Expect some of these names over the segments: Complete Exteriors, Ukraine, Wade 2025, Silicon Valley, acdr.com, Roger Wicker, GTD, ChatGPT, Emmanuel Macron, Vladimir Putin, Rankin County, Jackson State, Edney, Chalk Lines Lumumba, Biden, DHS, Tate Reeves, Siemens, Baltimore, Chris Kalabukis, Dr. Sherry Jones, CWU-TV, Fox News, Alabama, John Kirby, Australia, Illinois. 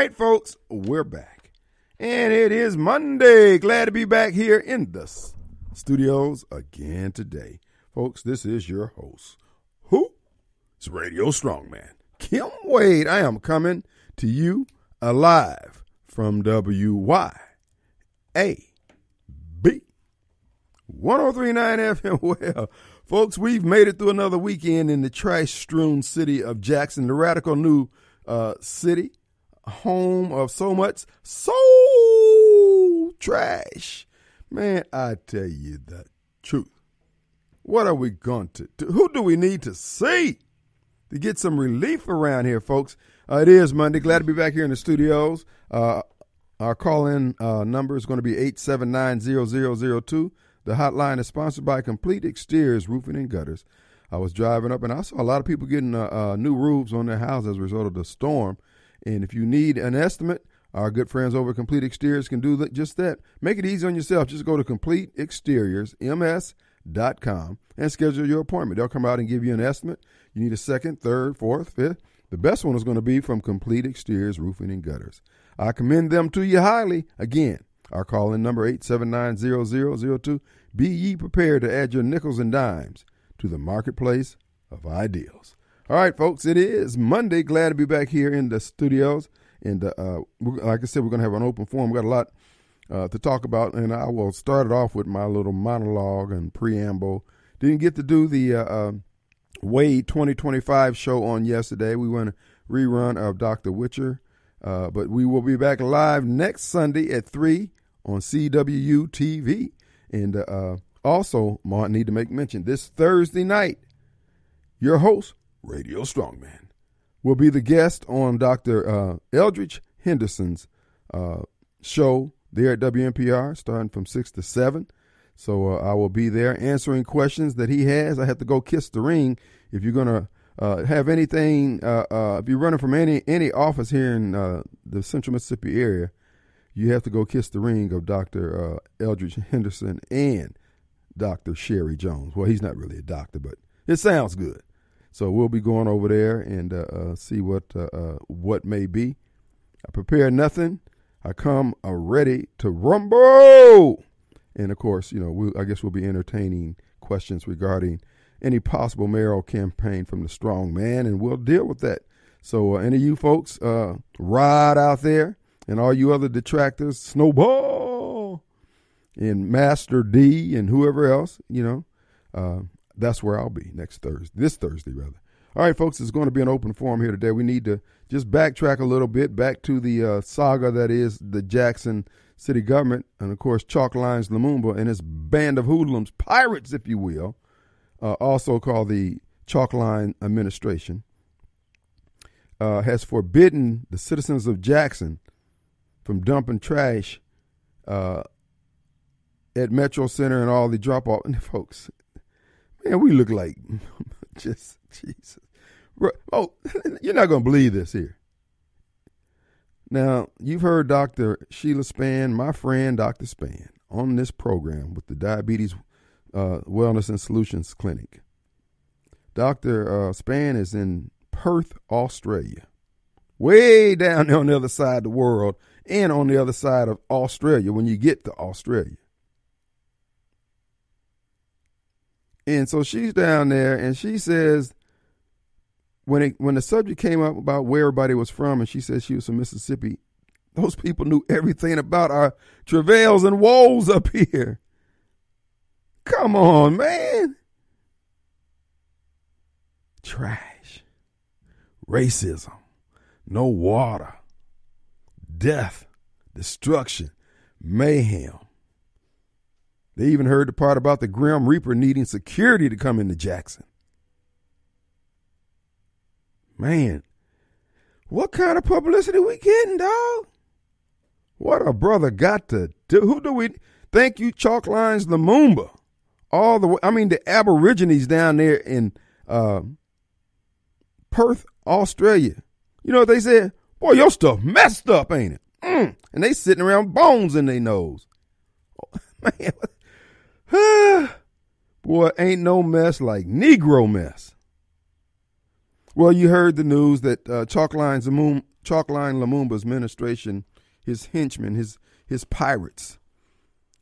All right, folks, we're back. And it is Monday. Glad to be back here in the studios again today. Folks, this is your host. Who? It's Radio Strongman, Kim Wade. I am coming to you alive from W-Y-A-B-1039F. And well, folks, we've made it through another weekend in the trash-strewn city of Jackson, the radical new city. Home of so much soul trash. Man, I tell you the truth. What are we going to do? Who do we need to see to get some relief around here, folks? It is Monday. Glad to be back here in the studios. Our call-in number is going to be 879-0002. The hotline is sponsored by Complete Exteriors, Roofing and Gutters. I was driving up, and I saw a lot of people getting new roofs on their houses as a result of the storm. And if you need an estimate, our good friends over at Complete Exteriors can do just that. Make it easy on yourself. Just go to CompleteExteriorsMS.com and schedule your appointment. They'll come out and give you an estimate. You need a second, third, fourth, fifth. The best one is going to be from Complete Exteriors Roofing and Gutters. I commend them to you highly. Again, our call-in number 879-0002. Be ye prepared to add your nickels and dimes to the marketplace of ideals. All right, folks, it is Monday. Glad to be back here in the studios. And like I said, we're going to have an open forum. We've got a lot to talk about, and I will start it off with my little monologue and preamble. Didn't get to do the Wade 2025 show on yesterday. We went a rerun of Dr. Witcher, but we will be back live next Sunday at 3 on CWU-TV. And also, I need to make mention, this Thursday night, your host, Radio Strongman, will be the guest on Dr. Eldridge Henderson's show there at WNPR, starting from 6 to 7. So I will be there answering questions that he has. I have to go kiss the ring. If you're going to have anything, if you're running from any office here in the central Mississippi area, you have to go kiss the ring of Dr. Eldridge Henderson and Dr. Sherry Jones. Well, he's not really a doctor, but it sounds good. So we'll be going over there and see what may be. I prepare nothing. I come ready to rumble. And, of course, you know, I guess we'll be entertaining questions regarding any possible mayoral campaign from the strong man, and we'll deal with that. So any of you folks ride out there, and all you other detractors, Snowball and Master D and whoever else, you know, that's where I'll be next Thursday, this Thursday rather. All right, folks, it's going to be an open forum here today. We need to just backtrack a little bit back to the saga that is the Jackson city government and, of course, Chalk Lines Lumumba and his band of hoodlums, pirates, if you will, also called the Chalk Line Administration, has forbidden the citizens of Jackson from dumping trash at Metro Center and all the drop-off. And, folks, man, we look like just Jesus. Oh, you're not going to believe this here. Now, you've heard Dr. Sheila Spann, my friend Dr. Spann, on this program with the Diabetes Wellness and Solutions Clinic. Dr. Spann is in Perth, Australia, way down there on the other side of the world and on the other side of Australia when you get to Australia. And so she's down there, and she says, when the subject came up about where everybody was from, and she said she was from Mississippi, those people knew everything about our travails and woes up here. Come on, man. Trash. Racism. No water. Death. Destruction. Mayhem. They even heard the part about the Grim Reaper needing security to come into Jackson. Man, what kind of publicity we getting, dog? What a brother got to do. Who do we thank you, Chalk Lines Lumumba? All the way, I mean, the Aborigines down there in Perth, Australia. You know what they said? Boy, your stuff messed up, ain't it? And they sitting around bones in their nose. Oh, man, boy, ain't no mess like Negro mess. Well, you heard the news that Chalk Lines Chalk Line Lumumba's administration, his henchmen, his pirates,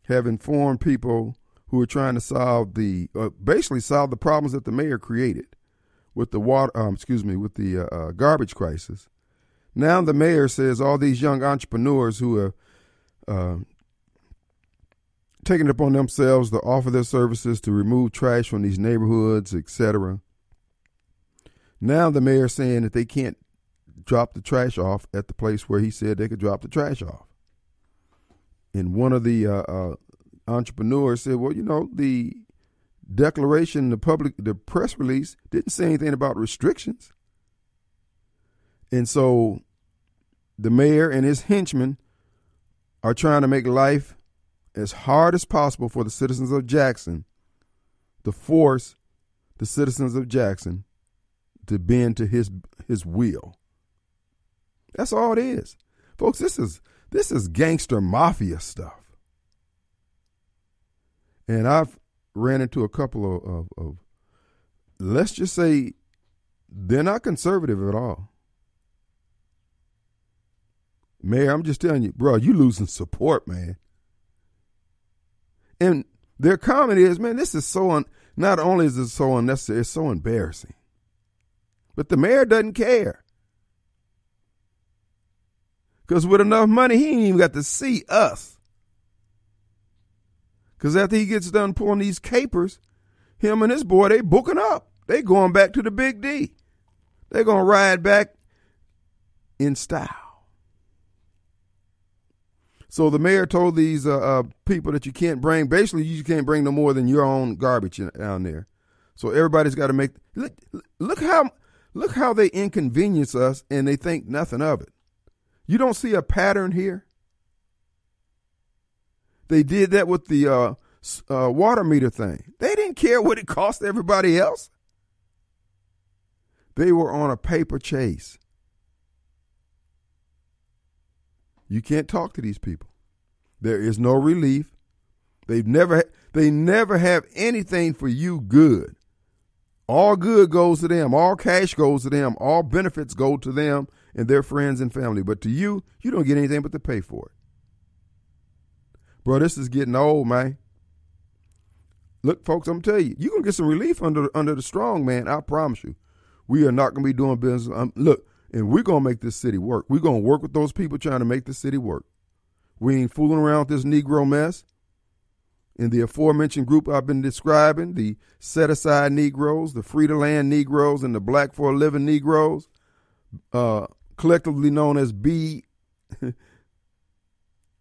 have informed people who are trying to solve the basically solve the problems that the mayor created with the water. With the garbage crisis. Now the mayor says all these young entrepreneurs who are taking it upon themselves to offer their services to remove trash from these neighborhoods, etc. Now the mayor's saying that they can't drop the trash off at the place where he said they could drop the trash off. And one of the entrepreneurs said, well, you know, the declaration, the press release didn't say anything about restrictions. And so the mayor and his henchmen are trying to make life as hard as possible for the citizens of Jackson, to force the citizens of Jackson to bend to his will. That's all it is. Folks, this is gangster mafia stuff. And I've ran into a couple of let's just say they're not conservative at all. Mayor, I'm just telling you, bro, you losing support, man. And their comment is, man, this is so, not only is it so unnecessary, it's so embarrassing. But the mayor doesn't care. Because with enough money, he ain't even got to see us. Because after he gets done pulling these capers, him and his boy, they booking up. They going back to the Big D. They're going to ride back in style. So the mayor told these people that you can't bring, basically you can't bring no more than your own garbage down there. So everybody's got to make, look how they inconvenience us and they think nothing of it. You don't see a pattern here? They did that with the water meter thing. They didn't care what it cost everybody else. They were on a paper chase. You can't talk to these people. There is no relief. They never have anything for you good. All good goes to them. All cash goes to them. All benefits go to them and their friends and family. But to you, you don't get anything but to pay for it. Bro, this is getting old, man. Look, folks, I'm telling you, you're going to get some relief under the strong man. I promise you. We are not going to be doing business. Look. And we're going to make this city work. We're going to work with those people trying to make the city work. We ain't fooling around with this Negro mess. In the aforementioned group I've been describing, the set-aside Negroes, the free-to-land Negroes, and the black-for-a-living Negroes, collectively known as BASNs.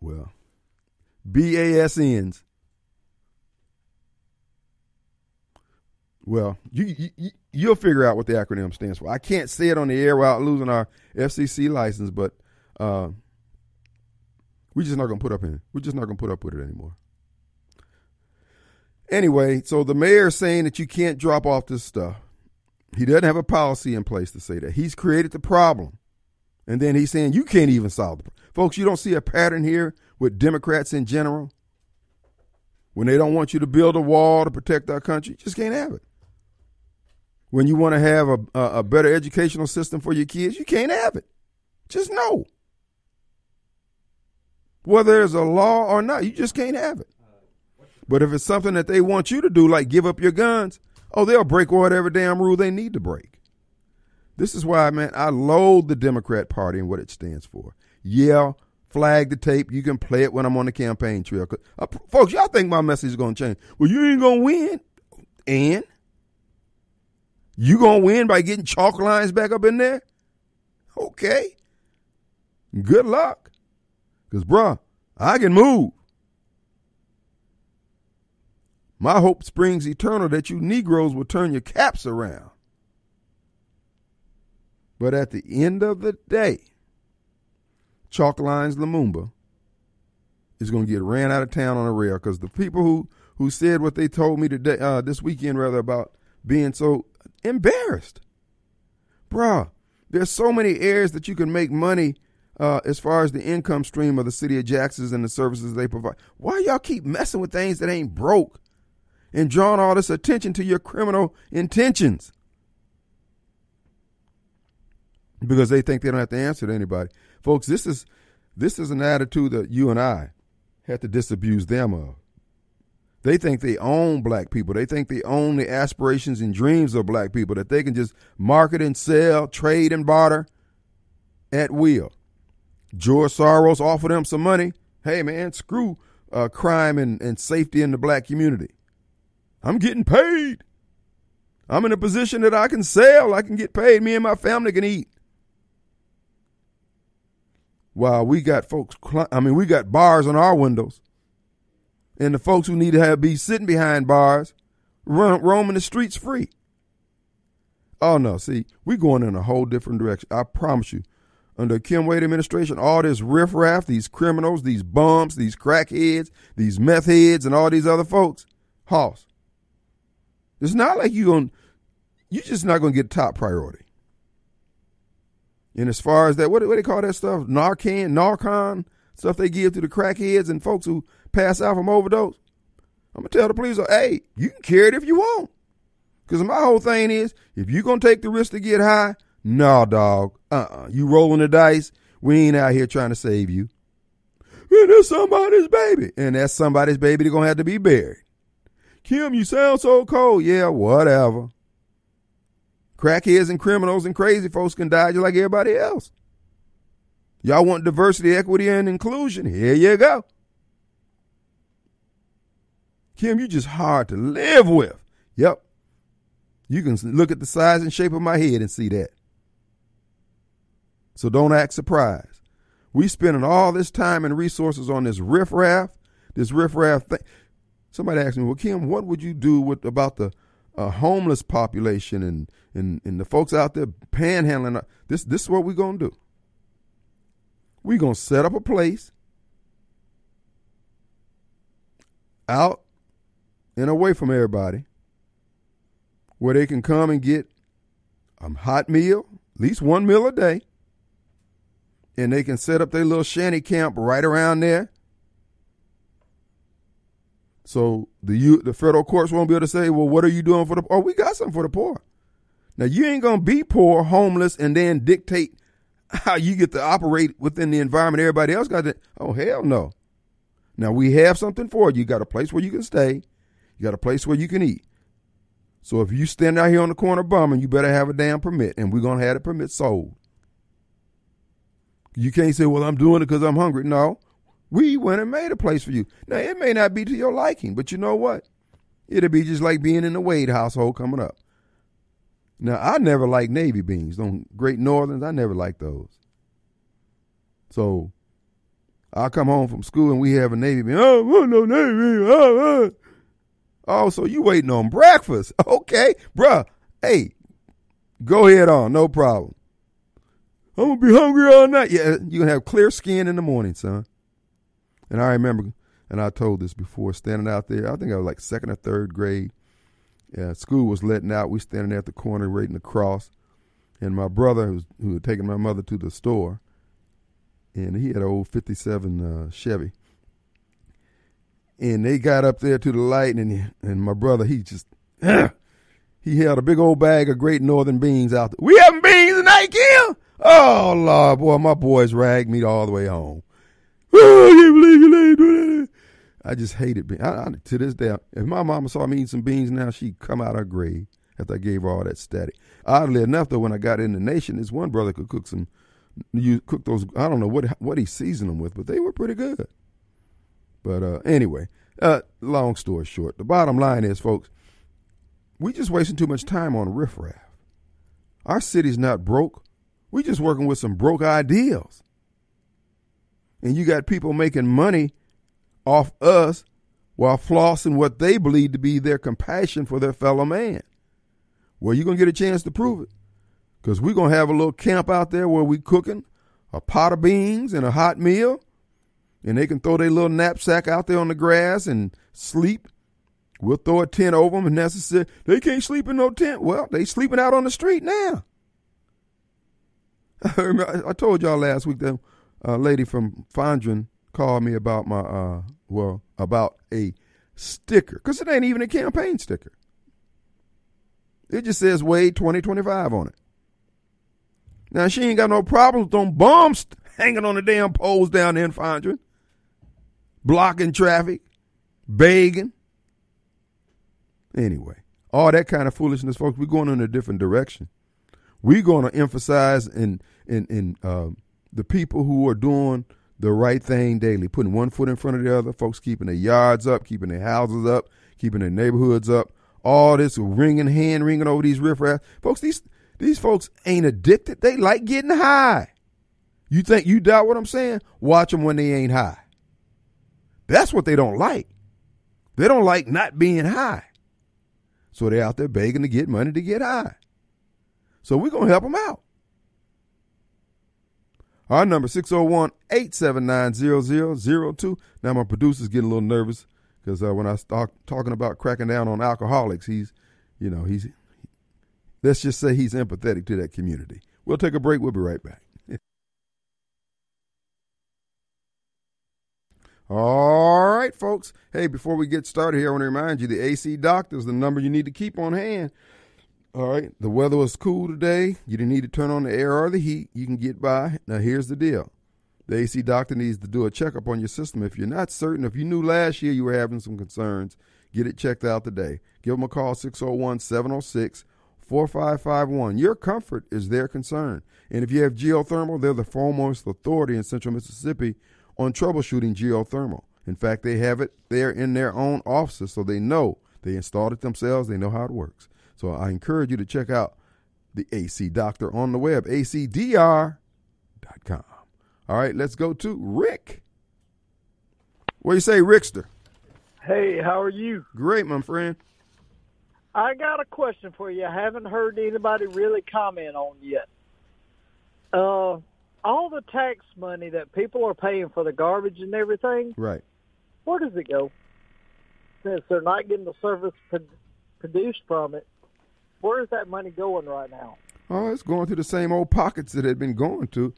Well, you'll figure out what the acronym stands for. I can't say it on the air without losing our FCC license, but we're just not going to put up in it. We're just not going to put up with it anymore. Anyway, so the mayor is saying that you can't drop off this stuff. He doesn't have a policy in place to say that. He's created the problem. And then he's saying you can't even solve the problem. Folks, you don't see a pattern here with Democrats in general. When they don't want you to build a wall to protect our country, you just can't have it. When you want to have a better educational system for your kids, you can't have it. Just know. Whether there's a law or not, you just can't have it. But if it's something that they want you to do, like give up your guns, oh, they'll break whatever damn rule they need to break. This is why, man, I loathe the Democrat Party and what it stands for. Yeah, flag the tape. You can play it when I'm on the campaign trail. Folks, y'all think my message is going to change. Well, you ain't going to win. And? You going to win by getting chalk lines back up in there? Okay. Good luck. Because, bruh, I can move. My hope springs eternal that you Negroes will turn your caps around. But at the end of the day, Chalk Lines Lumumba is going to get ran out of town on a rail because the people who said what they told me today, this weekend rather, about being so embarrassed. Bruh, there's so many areas that you can make money as far as the income stream of the city of Jackson and the services they provide. Why y'all keep messing with things that ain't broke and drawing all this attention to your criminal intentions? because they think they don't have to answer to anybody. Folks, this is an attitude that you and I have to disabuse them of. They think they own black people. They think they own the aspirations and dreams of black people, that they can just market and sell, trade and barter at will. George Soros offered them some money. Hey, man, screw crime and safety in the black community. I'm getting paid. I'm in a position that I can sell. I can get paid. Me and my family can eat. While we got folks, we got bars on our windows. And the folks who need to be sitting behind bars, roaming the streets free. Oh, no, see, we're going in a whole different direction. I promise you, under the Kim Wade administration, all this riffraff, these criminals, these bums, these crackheads, these meth heads, and all these other folks, hoss. It's not like you're just not going to get top priority. And as far as that, what do they call that stuff? Narcan, stuff they give to the crackheads and folks who pass out from overdose. I'm going to tell the police, hey, you can carry it if you want. Because my whole thing is, if you're going to take the risk to get high, nah, dog, you rolling the dice. We ain't out here trying to save you. Man, that's somebody's baby. And that's somebody's baby that's going to have to be buried. Kim, you sound so cold. Yeah, whatever. Crackheads and criminals and crazy folks can die just like everybody else. Y'all want diversity, equity, and inclusion. Here you go. Kim, you just hard to live with. Yep. You can look at the size and shape of my head and see that. So don't act surprised. We spending all this time and resources on this riffraff thing. Somebody asked me, well, Kim, what would you do about the homeless population and the folks out there panhandling? This is what we're going to do. We're going to set up a place out and away from everybody where they can come and get a hot meal, at least one meal a day, and they can set up their little shanty camp right around there. So the federal courts won't be able to say, well, what are you doing for the poor? Oh, we got something for the poor. Now, you ain't going to be poor, homeless, and then dictate how you get to operate within the environment everybody else got. Oh, hell no. Now, we have something for you. You got a place where you can stay. You got a place where you can eat. So if you stand out here on the corner bumming, you better have a damn permit, and we're going to have the permit sold. You can't say, well, I'm doing it because I'm hungry. No. We went and made a place for you. Now, it may not be to your liking, but you know what? It'll be just like being in the Wade household coming up. Now, I never liked navy beans. Those Great Northerns, I never liked those. So, I come home from school and we have a navy bean. Oh, I want no navy bean. Oh, so you waiting on breakfast. Okay, bruh. Hey, go ahead on. No problem. I'm going to be hungry all night. Yeah, you're going to have clear skin in the morning, son. And I remember, and I told this before, standing out there, I think I was like second or third grade. Yeah, school was letting out. We standing there at the corner waiting to cross. And my brother, who had taken my mother to the store, and he had an old 57 Chevy. And they got up there to the light, and my brother, he held a big old bag of Great Northern beans out there. We having beans tonight, Kim? Oh, Lord, boy, my boys ragged me all the way home. Oh, I can't believe you let me do that. I just hated beans. To this day, if my mama saw me eating some beans now, she'd come out of her grave after I gave her all that static. Oddly enough, though, when I got in the nation, this one brother could cook those, I don't know what he seasoned them with, but they were pretty good. But anyway, long story short, the bottom line is, folks, we just wasting too much time on riffraff. Our city's not broke. We just working with some broke ideals. And you got people making money off us while flossing what they believe to be their compassion for their fellow man. Well, you're going to get a chance to prove it, because we're going to have a little camp out there where we're cooking a pot of beans and a hot meal, and they can throw their little knapsack out there on the grass and sleep. We'll throw a tent over them if necessary. They can't sleep in no tent. Well, they sleeping out on the street now. I told y'all last week that a lady from Fondren called me about about a sticker, because it ain't even a campaign sticker. It just says Wade 2025 on it. Now, she ain't got no problems throwing bombs hanging on the damn poles down there in Fondren, blocking traffic, begging. Anyway, all that kind of foolishness, folks, we're going in a different direction. We're going to emphasize the people who are doing the right thing daily, putting one foot in front of the other, folks keeping their yards up, keeping their houses up, keeping their neighborhoods up. All this hand wringing over these riffraff. Folks, these folks ain't addicted. They like getting high. You think you doubt what I'm saying? Watch them when they ain't high. That's what they don't like. They don't like not being high. So they're out there begging to get money to get high. So we're going to help them out. Our number 601-879-0002. Now my producer's getting a little nervous because when I start talking about cracking down on alcoholics, he's let's just say he's empathetic to that community. We'll take a break. We'll be right back. All right, folks. Hey, before we get started here, I want to remind you the AC doctor is the number you need to keep on hand. All right, the weather was cool today. You didn't need to turn on the air or the heat. You can get by. Now, here's the deal. The AC doctor needs to do a checkup on your system. If you're not certain, if you knew last year you were having some concerns, get it checked out today. Give them a call, 601-706-4551. Your comfort is their concern. And if you have geothermal, they're the foremost authority in central Mississippi on troubleshooting geothermal. In fact, they have it there in their own offices, so they know. They installed it themselves. They know how it works. So I encourage you to check out the AC Doctor on the web, acdr.com. All right, let's go to Rick. What do you say, Rickster? Hey, how are you? Great, my friend. I got a question for you. I haven't heard anybody really comment on yet. All the tax money that people are paying for the garbage and everything, right? Where does it go? Since they're not getting the service produced from it, where is that money going right now? Oh, it's going to the same old pockets that it had been going to.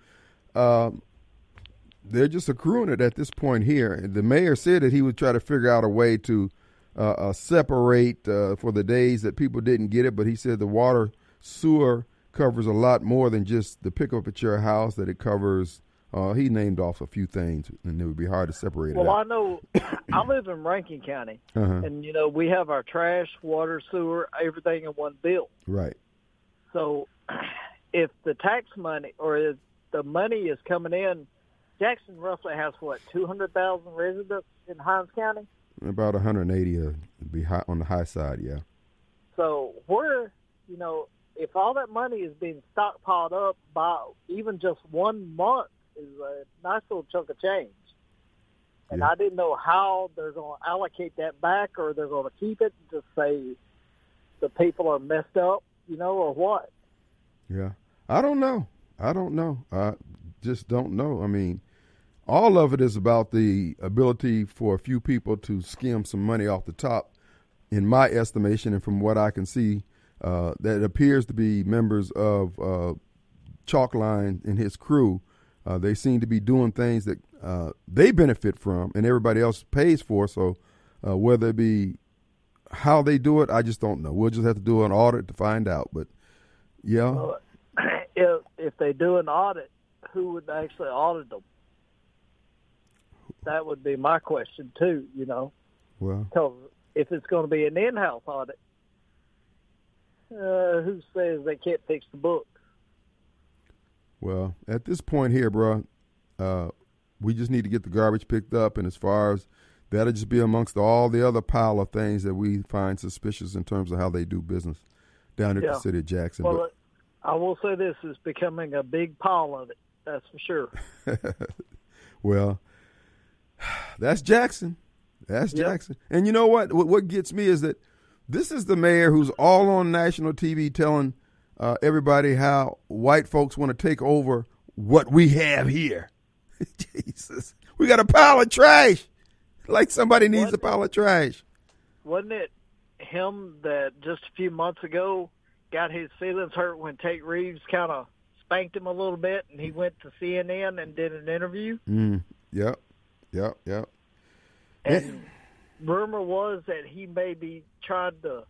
They're just accruing it at this point here. And the mayor said that he would try to figure out a way to separate for the days that people didn't get it, but he said the water sewer covers a lot more than just the pickup at your house, that it covers. He named off a few things, and it would be hard to separate it out. Well, I know I live in Rankin County, and, we have our trash, water, sewer, everything in one bill. Right. So if the tax money or if the money is coming in, Jackson roughly has, 200,000 residents in Hinds County? About 180 would be high, on the high side, yeah. So where, if all that money is being stockpiled up by even just 1 month, is a nice little chunk of change. And yeah. I didn't know how they're going to allocate that back or they're going to keep it and just say the people are messed up, or what. Yeah. I don't know. I just don't know. I mean, all of it is about the ability for a few people to skim some money off the top, in my estimation, and from what I can see, that appears to be members of Chalk Line and his crew. They seem to be doing things that they benefit from and everybody else pays for. So whether it be how they do it, I just don't know. We'll just have to do an audit to find out. But, yeah. Well, if they do an audit, who would actually audit them? That would be my question, too, Well, because if it's going to be an in-house audit, who says they can't fix the book? Well, at this point here, bro, we just need to get the garbage picked up. And as far as that'll just be amongst all the other pile of things that we find suspicious in terms of how they do business down at the city of Jackson. Well, I will say this is becoming a big pile of it. That's for sure. Well, that's Jackson. That's Jackson. And you know what? What gets me is that this is the mayor who's all on national TV telling everybody how white folks want to take over what we have here. Jesus. We got a pile of trash. Like somebody needs a pile of trash. Wasn't it him that just a few months ago got his feelings hurt when Tate Reeves kind of spanked him a little bit and he went to CNN and did an interview? Yep. And rumor was that he may be trying to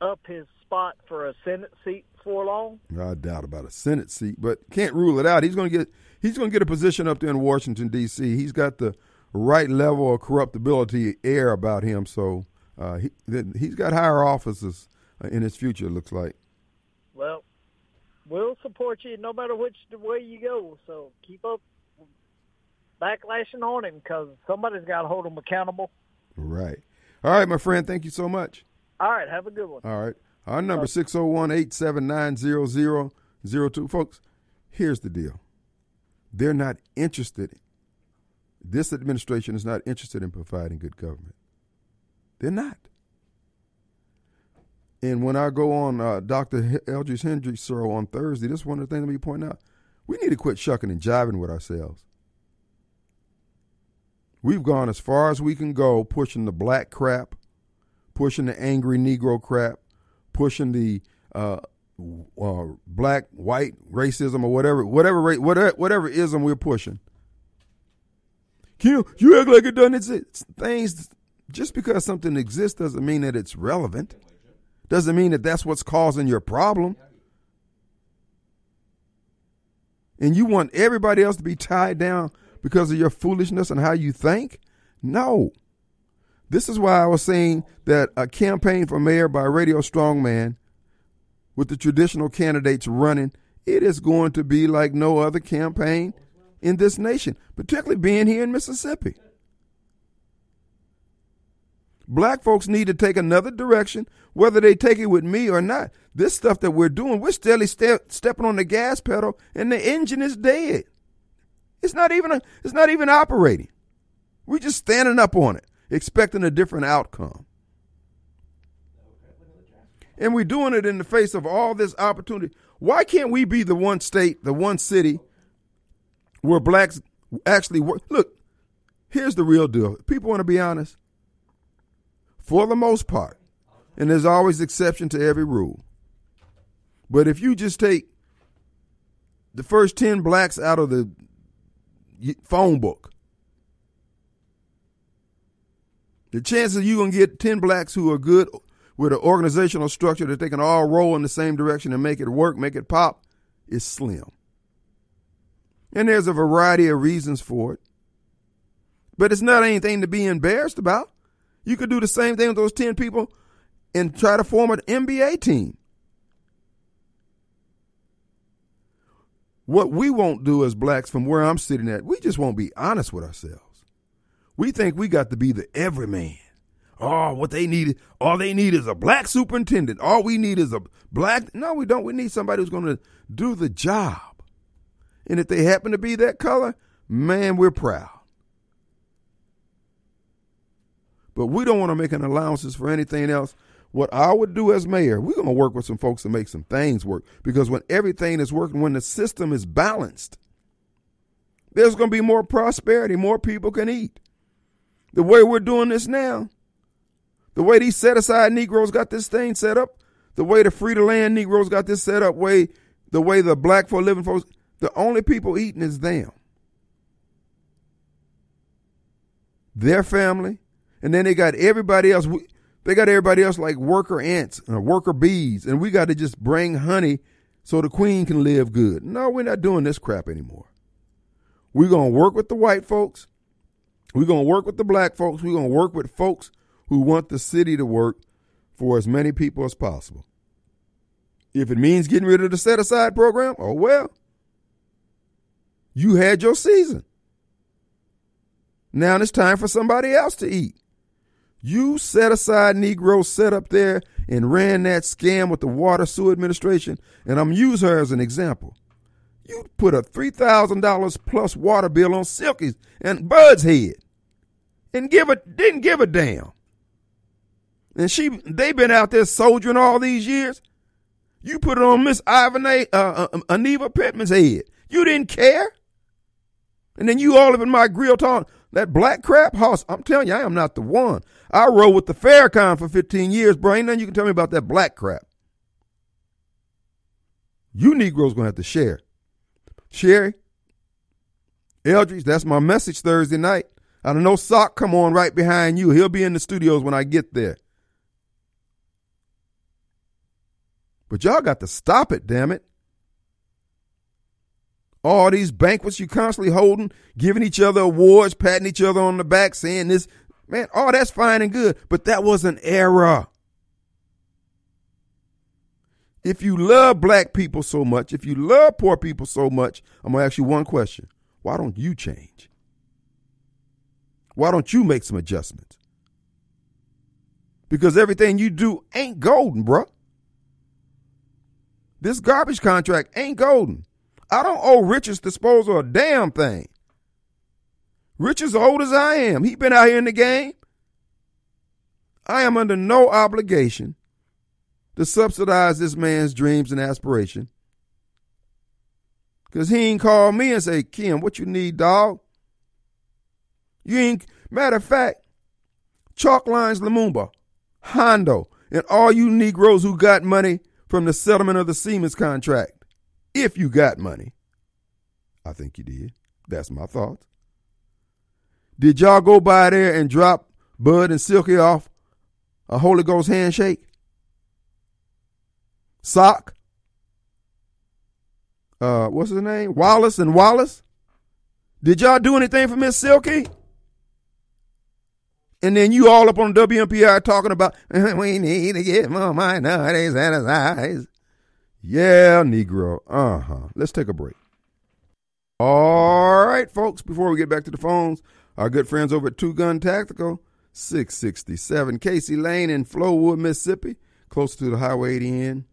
up his spot for a Senate seat before long? I doubt about a Senate seat, but can't rule it out. He's going to get a position up there in Washington, D.C. He's got the right level of corruptibility air about him, so he's got higher offices in his future, it looks like. Well, we'll support you no matter which way you go, so keep up backlashing on him because somebody's got to hold him accountable. Right. All right, my friend, thank you so much. All right, have a good one. All right. Our number, 601-879-0002. Folks, here's the deal. They're not interested. This administration is not interested in providing good government. They're not. And when I go on Dr. Eldridge Henderson show on Thursday, this is one of the things that we point out. We need to quit shucking and jiving with ourselves. We've gone as far as we can go pushing the black crap, pushing the angry Negro crap, pushing the black, white racism or whatever ism we're pushing. You act like it doesn't exist. Things, just because something exists doesn't mean that it's relevant. Doesn't mean that that's what's causing your problem. And you want everybody else to be tied down because of your foolishness and how you think? No. This is why I was saying that a campaign for mayor by Radio Strongman with the traditional candidates running, it is going to be like no other campaign in this nation, particularly being here in Mississippi. Black folks need to take another direction, whether they take it with me or not. This stuff that we're doing, we're steadily stepping on the gas pedal and the engine is dead. It's not even operating. We're just standing up on it, expecting a different outcome. And we're doing it in the face of all this opportunity. Why can't we be the one state, the one city where blacks actually work? Look, here's the real deal. People want to be honest. For the most part, and there's always exception to every rule. But if you just take the first 10 blacks out of the phone book, the chances you're going to get 10 blacks who are good with an organizational structure that they can all roll in the same direction and make it work, make it pop, is slim. And there's a variety of reasons for it. But it's not anything to be embarrassed about. You could do the same thing with those 10 people and try to form an NBA team. What we won't do as blacks from where I'm sitting at, we just won't be honest with ourselves. We think we got to be the everyman. Oh, all they need is a black superintendent. All we need is a black. No, we don't. We need somebody who's going to do the job. And if they happen to be that color, man, we're proud. But we don't want to make an allowances for anything else. What I would do as mayor, we're going to work with some folks to make some things work. Because when everything is working, when the system is balanced, there's going to be more prosperity, more people can eat. The way we're doing this now, the way these set-aside Negroes got this thing set up, the way the free-to-land Negroes got this set up, the way the black for living folks, the only people eating is them. Their family. And then they got everybody else. They got everybody else like worker ants and worker bees. And we got to just bring honey so the queen can live good. No, we're not doing this crap anymore. We're going to work with the white folks. We're going to work with the black folks. We're going to work with folks who want the city to work for as many people as possible. If it means getting rid of the set-aside program, oh, well, you had your season. Now it's time for somebody else to eat. You set aside Negroes set up there and ran that scam with the Water Sewer Administration, and I'm use her as an example. You put a $3,000 plus water bill on Silky's and Bud's head, and didn't give a damn. And they've been out there soldiering all these years. You put it on Miss Aneva Pittman's head. You didn't care. And then you all up in my grill talking. That black crap house, I'm telling you, I am not the one. I rode with the Farrakhan for 15 years, bro. Ain't nothing you can tell me about that black crap. You Negroes going to have to share. Sherry, Eldridge, that's my message Thursday night. I don't know, Sock come on right behind you. He'll be in the studios when I get there. But y'all got to stop it, damn it. All these banquets you constantly holding, giving each other awards, patting each other on the back, saying this, man, all that's fine and good, but that was an error. If you love black people so much, if you love poor people so much, I'm going to ask you one question. Why don't you change? Why don't you make some adjustments? Because everything you do ain't golden, bruh. This garbage contract ain't golden. I don't owe Richard's disposal a damn thing. Richard's old as I am. He's been out here in the game. I am under no obligation to subsidize this man's dreams and aspiration. Because he ain't called me and say, Kim, what you need, dog? You ain't, matter of fact, Chalk Lines Lumumba, Hondo, and all you Negroes who got money from the settlement of the Siemens contract. If you got money, I think you did. That's my thought. Did y'all go by there and drop Bud and Silky off a Holy Ghost handshake? Sock? What's his name? Wallace and Wallace? Did y'all do anything for Miss Silky? And then you all up on WNPR talking about, we need to get more minorities and his eyes. Yeah, Negro. Let's take a break. All right, folks, before we get back to the phones, our good friends over at Two Gun Tactical, 667 Casey Lane in Flowood, Mississippi, close to the Highway 80 N,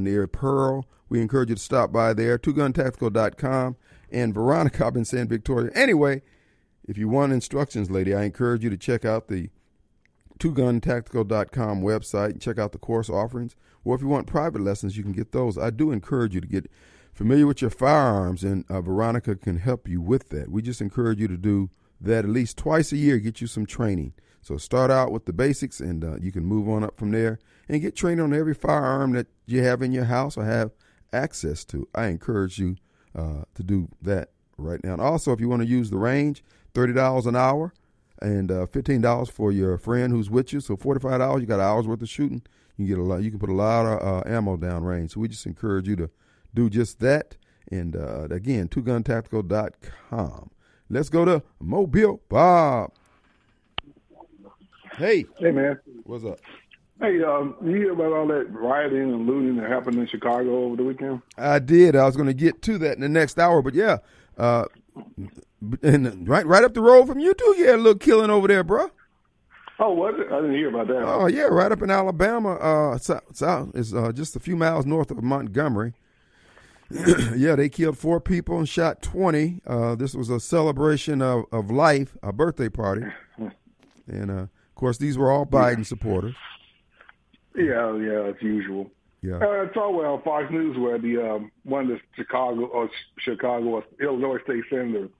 near Pearl. We encourage you to stop by there, twoguntactical.com. And Veronica, I've been saying Victoria. Anyway, if you want instructions, lady, I encourage you to check out the twoguntactical.com website and check out the course offerings. Or if you want private lessons, you can get those. I do encourage you to get familiar with your firearms, and Veronica can help you with that. We just encourage you to do that at least twice a year, get you some training. So start out with the basics, and you can move on up from there and get trained on every firearm that you have in your house or have access to. I encourage you to do that right now. And also, if you want to use the range, $30 an hour and $15 for your friend who's with you. So $45, you got an hour's worth of shooting. You can get a lot. You can put a lot of ammo down range. So we just encourage you to do just that. And again, twoguntactical.com. Let's go to Mobile Bob. Hey. Hey, man. What's up? Hey, you hear about all that rioting and looting that happened in Chicago over the weekend? I did. I was going to get to that in the next hour, but yeah. And right up the road from you too, you had a little killing over there, bro. Oh, was it? I didn't hear about that. Oh, yeah, right up in Alabama, south is just a few miles north of Montgomery. Yeah, they killed 4 people and shot 20. This was a celebration of life, a birthday party. And, of course, these were all Biden supporters. Yeah, as usual. Yeah. I saw on Fox News where one of the Chicago or Illinois state senators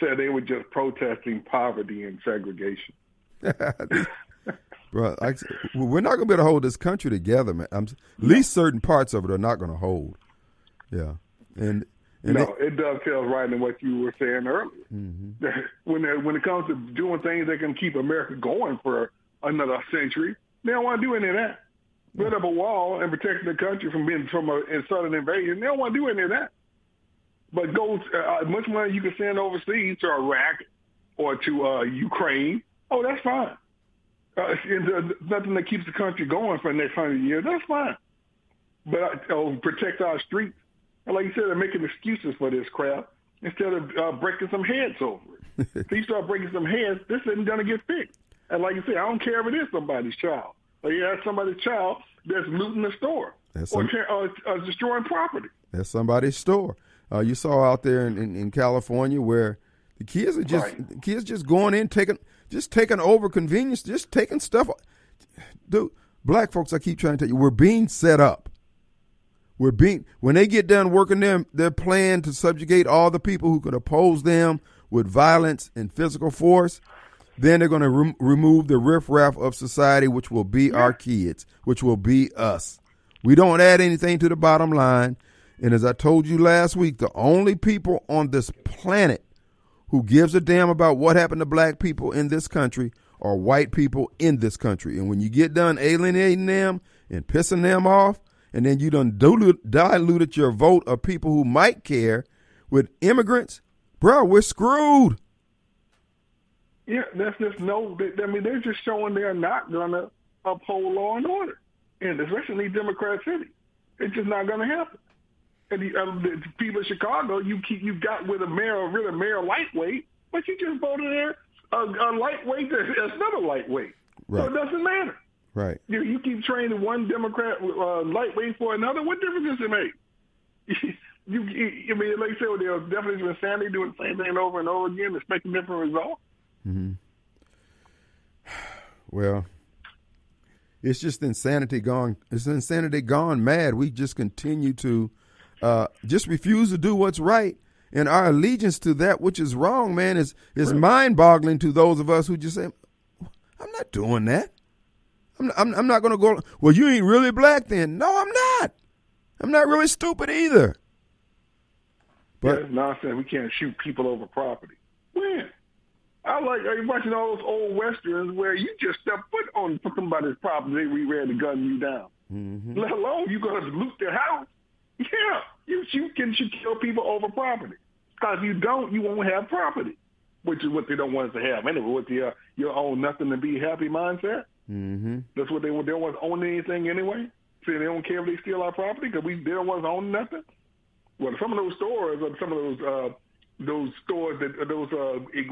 said they were just protesting poverty and segregation. Bro, we're not going to be able to hold this country together, man. At least certain parts of it are not going to hold. Yeah. And no, it dovetails right into what you were saying earlier. Mm-hmm. When it comes to doing things that can keep America going for another century, they don't want to do any of that. Build up a wall and protect the country from being from a southern invasion. They don't want to do any of that. But go much money you can send overseas to Iraq or to Ukraine. Oh, that's fine. Nothing that keeps the country going for the next 100 years. That's fine. But protect our streets. And like you said, they're making excuses for this crap instead of breaking some heads over it. If you start breaking some heads, this isn't going to get fixed. And like you said, I don't care if it is somebody's child. Or you have somebody's child that's looting the store or destroying property. That's somebody's store. You saw out there in California where the kids are just kids just going in, taking over convenience, just taking stuff. Dude, black folks, I keep trying to tell you, we're being set up. When they get done working their plan to subjugate all the people who could oppose them with violence and physical force, then they're going to remove the riffraff of society, which will be our kids, which will be us. We don't add anything to the bottom line. And as I told you last week, the only people on this planet who gives a damn about what happened to black people in this country are white people in this country. And when you get done alienating them and pissing them off and then you done diluted your vote of people who might care with immigrants, bro, we're screwed. Yeah, that's just they're just showing they're not going to uphold law and order, and especially in Democrat cities. It's just not going to happen. And the people in Chicago, you got with a mayor lightweight, but you just voted there a lightweight that's another lightweight. Right. So it doesn't matter. Right. You keep training one Democrat lightweight for another. What difference does it make? I mean, like I said, there's definitely been insanity doing the same thing over and over again, expecting different results. Mm-hmm. Well, it's just insanity gone. It's insanity gone mad. We just continue to just refuse to do what's right, and our allegiance to that which is wrong, man, is right. Mind-boggling to those of us who just say, "I'm not doing that. I'm not going to go." Well, you ain't really black, then. No, I'm not. I'm not really stupid either. But that's nonsense. We can't shoot people over property. When? Are you watching all those old westerns where you just step foot on somebody's property, they ready to gun you down. Mm-hmm. Let alone you going to loot their house. Yeah, you kill people over property. Because if you don't, you won't have property, which is what they don't want us to have. Anyway, with your own nothing to be happy mindset. Mm-hmm. That's what they don't want us to own anything anyway. See, they don't care if they steal our property because they don't want us to own nothing. Well, some of those stores or some of those stores that those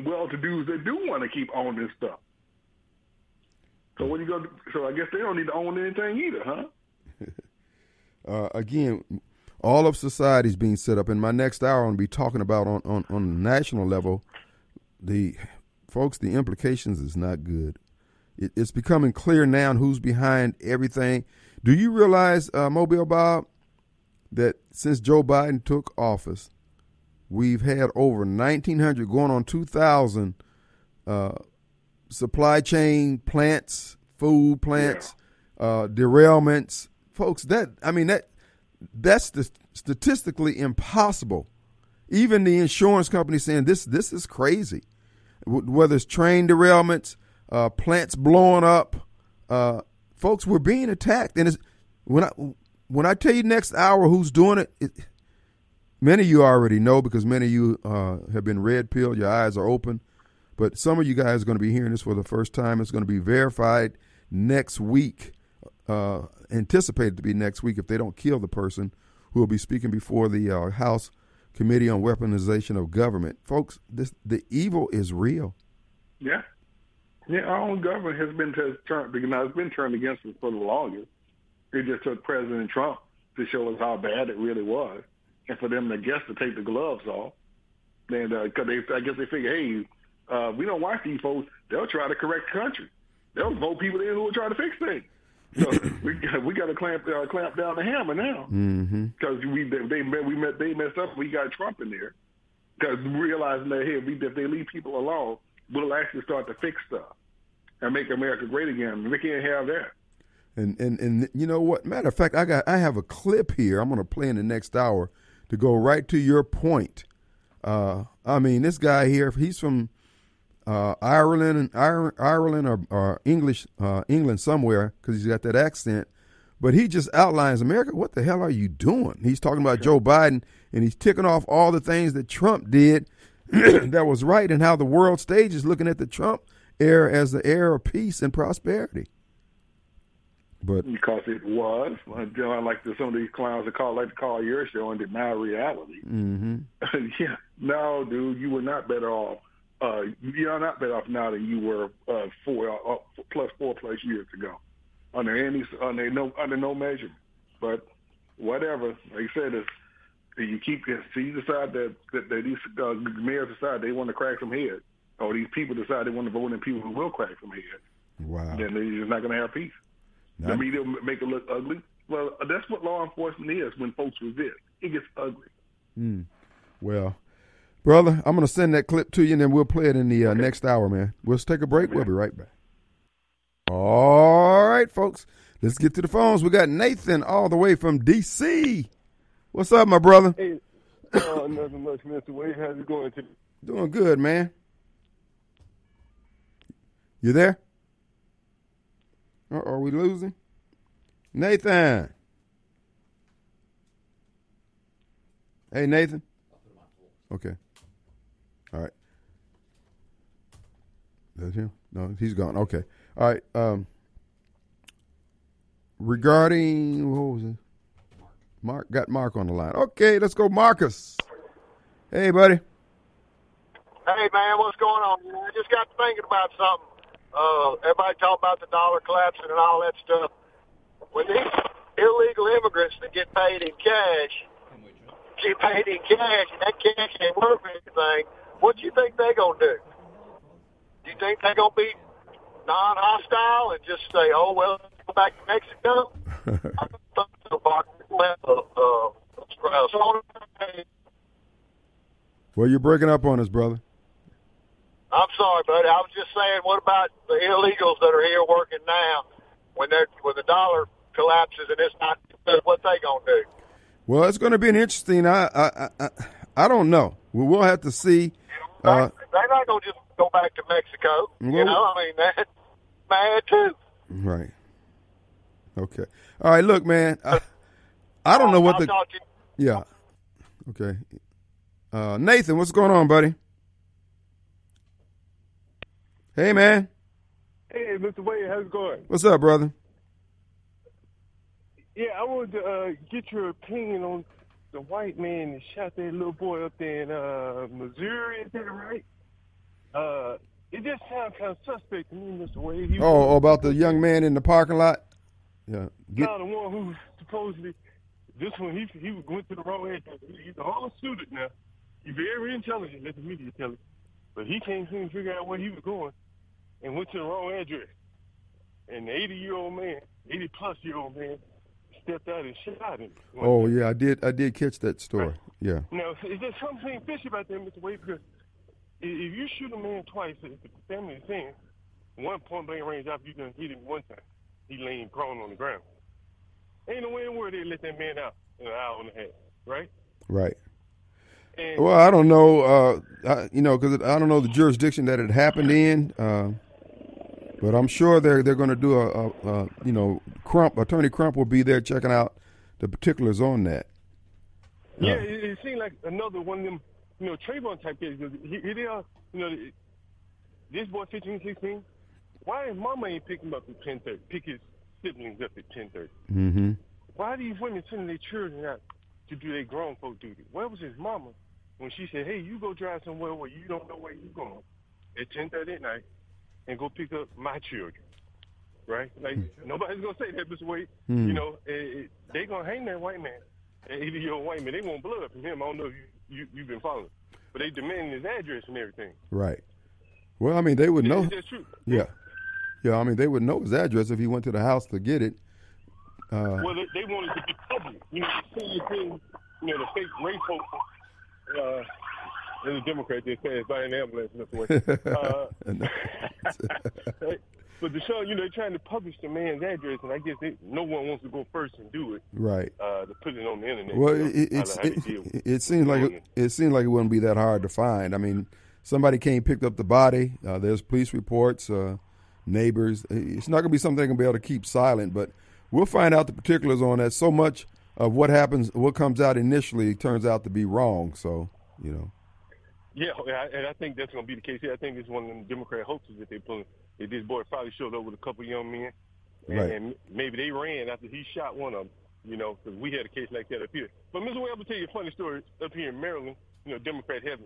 well-to-dos, they do want to keep owning stuff. So what you going to? So I guess they don't need to own anything either, huh? Again, all of society is being set up. In my next hour, I'm going to be talking about on the national level, the implications is not good. It's becoming clear now who's behind everything. Do you realize, Mobile Bob, that since Joe Biden took office, we've had over 1,900 going on 2,000 supply chain plants, food plants, derailments. Folks, that's the statistically impossible. Even the insurance company saying this is crazy. Whether it's train derailments, plants blowing up, folks, we're being attacked. And when I tell you next hour who's doing it, many of you already know because many of you have been red-pilled. Your eyes are open. But some of you guys are going to be hearing this for the first time. It's going to be verified next week, anticipated to be next week if they don't kill the person who will be speaking before the House Committee on Weaponization of Government. Folks, the evil is real. Yeah. Yeah, our own government has been turned against us for the longest. It just took President Trump to show us how bad it really was. And for them, I guess, to take the gloves off. And because I guess they figure, hey, we don't watch these folks. They'll try to correct the country. They'll vote people in who will try to fix things. So we got to clamp down the hammer now. Because mm-hmm. they messed up. We got Trump in there. Because realizing that, hey, if they leave people alone, we'll actually start to fix stuff and make America great again. We can't have that. And you know what? Matter of fact, I have a clip here. I'm going to play in the next hour to go right to your point. I mean, this guy here, he's from Ireland or England somewhere because he's got that accent. But he just outlines, America, what the hell are you doing? He's talking about Joe Biden, and he's ticking off all the things that Trump did that was right and how the world stage is looking at the Trump era as the era of peace and prosperity. But because it was, some of these clowns like to call your show and deny reality. Mm-hmm. Yeah, no, dude, you were not better off. You're not better off now than you were four plus years ago, under no measurement. But whatever, like I said, you decide that these mayors decide they want to crack some heads, or these people decide they want to vote in people who will crack some heads. Wow. Then they're just not going to have peace. The media make it look ugly. Well, that's what law enforcement is when folks resist. It gets ugly. Mm. Well, brother, I'm going to send that clip to you, and then we'll play it in the next hour, man. We'll take a break. We'll be right back. All right, folks. Let's get to the phones. We got Nathan all the way from D.C. What's up, my brother? Hey, nothing much, Mr. Wade. How's it going today? Doing good, man. You there? Are we losing? Nathan. Hey, Nathan. Okay. All right. Is that him? No, he's gone. Okay. All right. Regarding, what was it? Mark. Got Mark on the line. Okay, let's go, Marcus. Hey, buddy. Hey, man, what's going on? I just got thinking about something. Everybody talk about the dollar collapsing and all that stuff. When these illegal immigrants that get paid in cash, and that cash ain't worth anything, what do you think they're going to do? Do you think they're going to be non-hostile and just say, oh, well, go back to Mexico? I don't think so, Mark. Well, you're breaking up on us, brother. I'm sorry, buddy. I was just saying, what about the illegals that are here working now? When the dollar collapses and it's not, what they gonna do? Well, it's going to be an interesting. I don't know. We'll have to see. They're not gonna just go back to Mexico. Well, you know, I mean, that's bad too. Right. Okay. All right. Look, man. I don't know what the. Yeah. Okay. Nathan, what's going on, buddy? Hey, man. Hey, Mr. Wade, how's it going? What's up, brother? Yeah, I wanted to get your opinion on the white man that shot that little boy up there in Missouri. Is that right? It just sounds kind of suspect to me, Mr. Wade. About the young man in the parking lot? Yeah. No, the one who supposedly, this one, he went to the wrong address. He's all suited now. He's very intelligent, let the media tell him. But he can't seem to figure out where he was going and went to the wrong address. And the 80-plus-year-old man, stepped out and shot him. Yeah, I did catch that story, right. Yeah. Now, is there something fishy about that, Mr. Wade? Because if you shoot a man twice, if the family is saying, one point-blank range after you done hit him one time, he laying prone on the ground. Ain't no way in the world they let that man out in an hour and a half, right? Right. And well, I don't know, because I don't know the jurisdiction that it happened in, but I'm sure they're going to do Crump, Attorney Crump will be there checking out the particulars on that. Yeah, it seemed like another one of them, Trayvon type kids. Here they are, this boy 15, 16. Why his mama ain't pick him up at 10:30? Pick his siblings up at 10:30. Mm-hmm. Why are these women sending their children out to do their grown folk duty? Where was his mama when she said, hey, you go drive somewhere where you don't know where you're going at 10:30 at night and go pick up my children, right? Like, nobody's going to say that, Mr. Wade. Mm. They're going to hang that white man, that 80-year-old white man. They want blood from him. I don't know if you've been following. But they demanding his address and everything. Right. Well, I mean, they would know. That's true. Yeah. Yeah, I mean, they would know his address if he went to the house to get it. Well, they wanted to be public. The fake race hope. There's a Democrat that passed by an ambulance in the way. But the show, they're trying to publish the man's address, and I guess no one wants to go first and do it. Right. To put it on the internet. Well, it seems like it wouldn't be that hard to find. I mean, somebody came picked up the body. There's police reports. Neighbors. It's not going to be something they can be able to keep silent, but we'll find out the particulars on that. So much of what happens, what comes out initially, turns out to be wrong. So, Yeah, and I think that's going to be the case here. I think it's one of them Democrat hoaxes that they're pulling. That this boy probably showed up with a couple of young men, and maybe they ran after he shot one of them. Because we had a case like that up here. But Mr. Wade, I'm going to tell you a funny story up here in Maryland. Democrat heaven.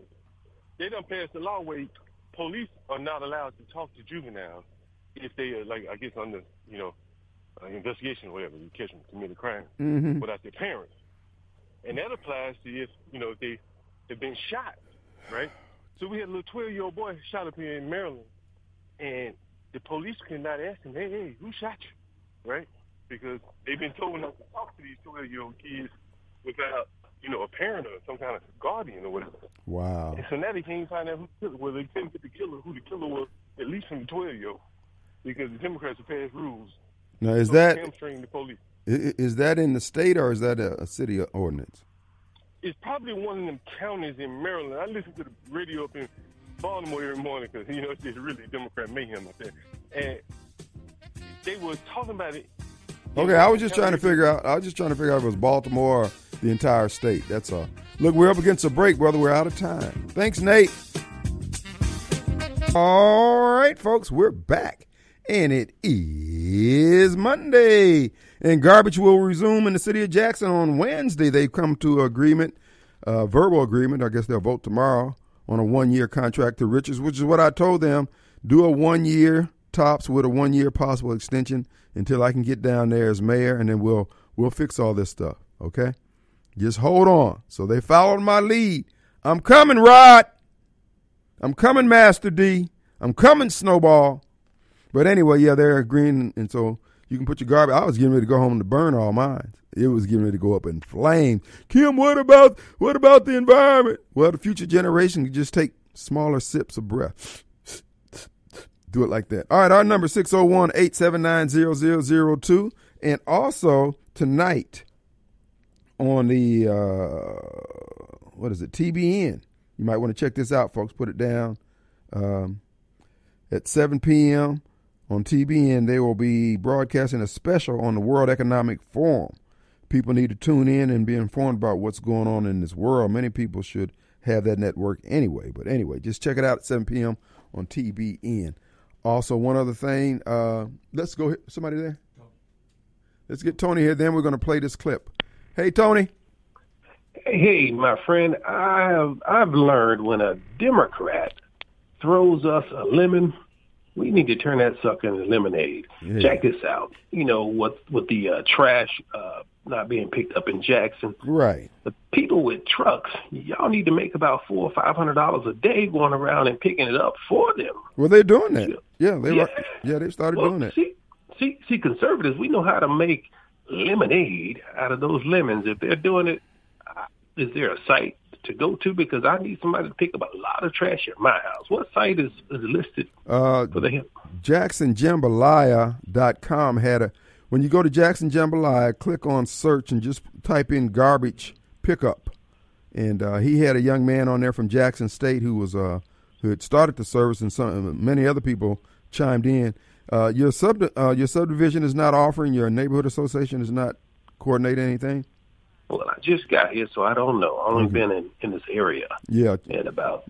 They done passed a law where police are not allowed to talk to juveniles if they are, like, I guess under investigation or whatever, you catch them commit a crime without their parents, and that applies to if they have been shot, right? So we had a little 12-year-old boy shot up here in Maryland, and the police could not ask him, hey, who shot you, right? Because they've been told not to talk to these 12-year-old kids without a parent or some kind of guardian or whatever. Wow. And so now they can't find out whether they couldn't get the killer, who the killer was, at least from the 12-year-old. Because the Democrats have passed rules. Now, is that hamstring the police? Is that in the state or is that a city ordinance? It's probably one of them counties in Maryland. I listen to the radio up in Baltimore every morning because it's just really Democrat mayhem up there, and they were talking about it. Okay, I was just trying to figure out if it was Baltimore or the entire state. That's all. Look, we're up against a break, brother. We're out of time. Thanks, Nate. All right, folks, we're back. And it is Monday. And garbage will resume in the city of Jackson on Wednesday. They've come to an agreement, a verbal agreement. I guess they'll vote tomorrow on a one-year contract to Richards, which is what I told them. Do a one-year tops with a one-year possible extension until I can get down there as mayor, and then we'll fix all this stuff, okay? Just hold on. So they followed my lead. I'm coming, Rod. I'm coming, Master D. I'm coming, Snowball. But anyway, yeah, they're agreeing, and so you can put your garbage. I was getting ready to go home to burn all mine. It was getting ready to go up in flames. Kim, what about the environment? Well, the future generation can just take smaller sips of breath. Do it like that. All right, our number 601-879-0002. And also tonight on the, TBN. You might want to check this out, folks. Put it down. At 7 p.m. on TBN, they will be broadcasting a special on the World Economic Forum. People need to tune in and be informed about what's going on in this world. Many people should have that network anyway. But anyway, just check it out at 7 p.m. on TBN. Also, one other thing. Let's go. Somebody there? Let's get Tony here. Then we're going to play this clip. Hey, Tony. Hey, my friend. I've learned when a Democrat throws us a lemon, we need to turn that sucker into lemonade. Yeah. Check this out. You know, with the trash not being picked up in Jackson. Right. The people with trucks, y'all need to make about $400 or $500 a day going around and picking it up for them. Well, they're doing that. Yeah, they started doing that. See, conservatives, we know how to make lemonade out of those lemons. If they're doing it, is there a site to go to? Because I need somebody to pick up a lot of trash at my house. What site is listed for the help? JacksonJambalaya.com had a... When you go to Jackson Jambalaya, click on search and just type in garbage pickup. And he had a young man on there from Jackson State who had started the service, and many other people chimed in. Your subdivision is not offering, your neighborhood association is not coordinating anything? Well, I just got here, so I don't know. I've only been in this area in about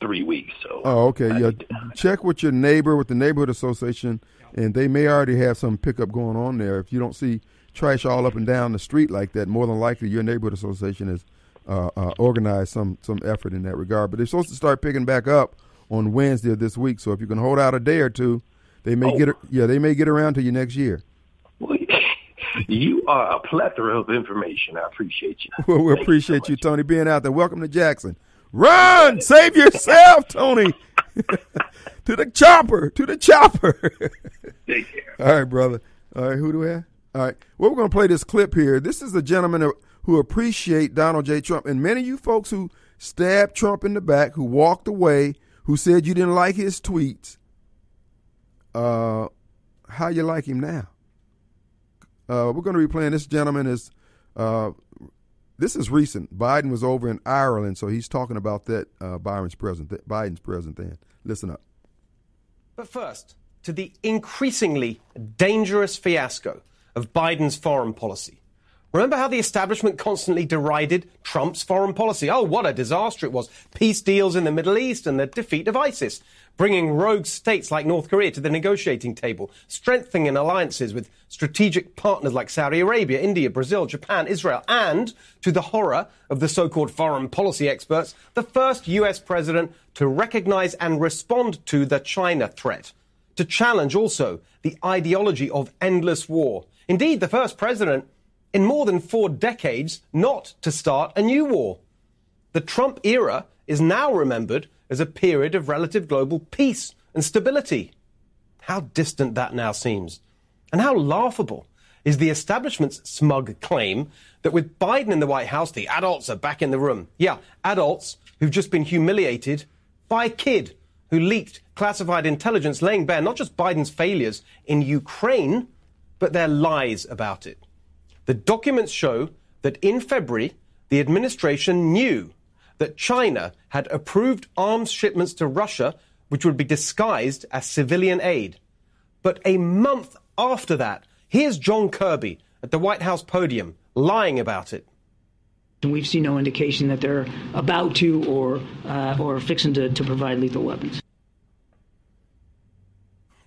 3 weeks. So check with your neighbor, with the neighborhood association, and they may already have some pickup going on there. If you don't see trash all up and down the street like that, more than likely your neighborhood association has organized some effort in that regard. But they're supposed to start picking back up on Wednesday of this week. So if you can hold out a day or two, they may get around to you next year. Well, you are a plethora of information. I appreciate you. Well, we appreciate you, Tony, being out there. Welcome to Jackson. Run! Save yourself, Tony! To the chopper! Take care. All right, brother. All right, who do we have? All right. Well, we're going to play this clip here. This is a gentleman who appreciate Donald J. Trump. And many of you folks who stabbed Trump in the back, who walked away, who said you didn't like his tweets, how you like him now? We're going to be playing this gentleman. This is recent. Biden was over in Ireland, so he's talking about that. Biden's present then. Listen up. But first, to the increasingly dangerous fiasco of Biden's foreign policy. Remember how the establishment constantly derided Trump's foreign policy? Oh, what a disaster it was. Peace deals in the Middle East and the defeat of ISIS, bringing rogue states like North Korea to the negotiating table, strengthening alliances with strategic partners like Saudi Arabia, India, Brazil, Japan, Israel, and, to the horror of the so-called foreign policy experts, the first U.S. president to recognize and respond to the China threat, to challenge also the ideology of endless war. Indeed, the first president in more than 4 decades not to start a new war. The Trump era is now remembered as a period of relative global peace and stability. How distant that now seems. And how laughable is the establishment's smug claim that with Biden in the White House, the adults are back in the room. Yeah, adults who've just been humiliated by a kid who leaked classified intelligence, laying bare not just Biden's failures in Ukraine, but their lies about it. The documents show that in February, the administration knew that China had approved arms shipments to Russia, which would be disguised as civilian aid. But a month after that, here's John Kirby at the White House podium lying about it. and we've seen no indication that they're about to or fixing to provide lethal weapons.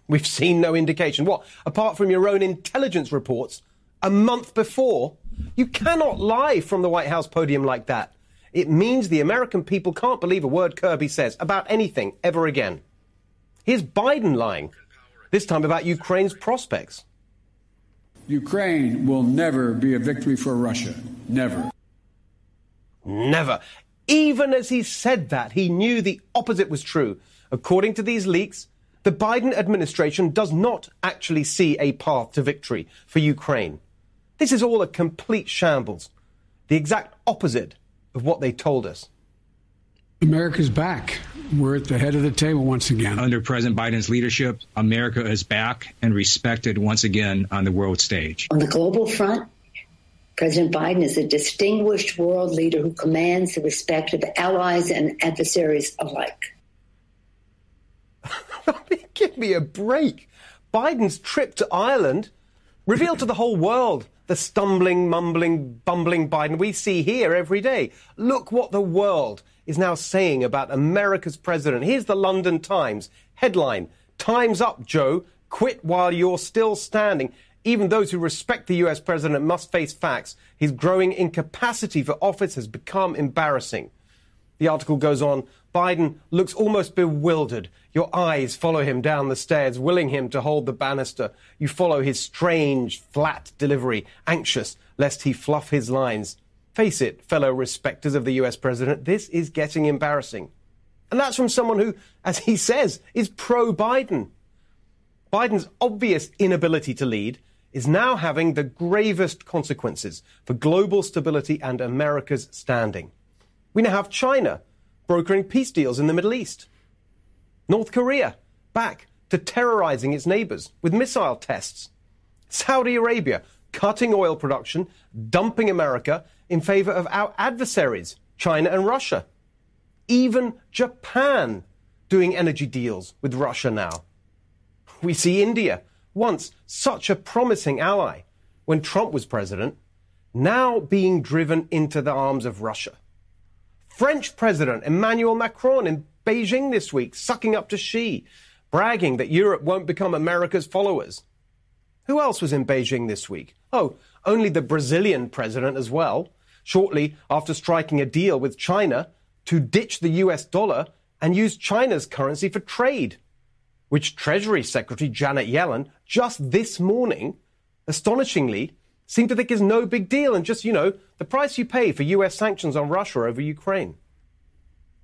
We've seen no indication. What? Apart from your own intelligence reports a month before, you cannot lie from the White House podium like that. It means the American people can't believe a word Kirby says about anything ever again. Here's Biden lying, this time about Ukraine's prospects. Ukraine will never be a victory for Russia. Never. Never. Even as he said that, he knew the opposite was true. According to these leaks, the Biden administration does not actually see a path to victory for Ukraine. This is all a complete shambles, the exact opposite of what they told us. America's back. We're at the head of the table once again. Under President Biden's leadership, America is back and respected once again on the world stage. On the global front, President Biden is a distinguished world leader who commands the respect of allies and adversaries alike. Give me a break. Biden's trip to Ireland revealed to the whole world the stumbling, mumbling, bumbling Biden we see here every day. Look what the world is now saying about America's president. Here's the London Times headline. Time's up, Joe. Quit while you're still standing. Even those who respect the U.S. president must face facts. His growing incapacity for office has become embarrassing. The article goes on. Biden looks almost bewildered. Your eyes follow him down the stairs, willing him to hold the banister. You follow his strange, flat delivery, anxious lest he fluff his lines. Face it, fellow respecters of the U.S. president, this is getting embarrassing. And that's from someone who, as he says, is pro-Biden. Biden's obvious inability to lead is now having the gravest consequences for global stability and America's standing. We now have China brokering peace deals in the Middle East. North Korea back to terrorizing its neighbors with missile tests. Saudi Arabia cutting oil production, dumping America in favor of our adversaries, China and Russia. Even Japan doing energy deals with Russia now. We see India, once such a promising ally when Trump was president, now being driven into the arms of Russia. French President Emmanuel Macron in Beijing this week, sucking up to Xi, bragging that Europe won't become America's followers. Who else was in Beijing this week? Oh, only the Brazilian president as well, shortly after striking a deal with China to ditch the US dollar and use China's currency for trade, which Treasury Secretary Janet Yellen just this morning, astonishingly, seem to think is no big deal and just, the price you pay for U.S. sanctions on Russia over Ukraine.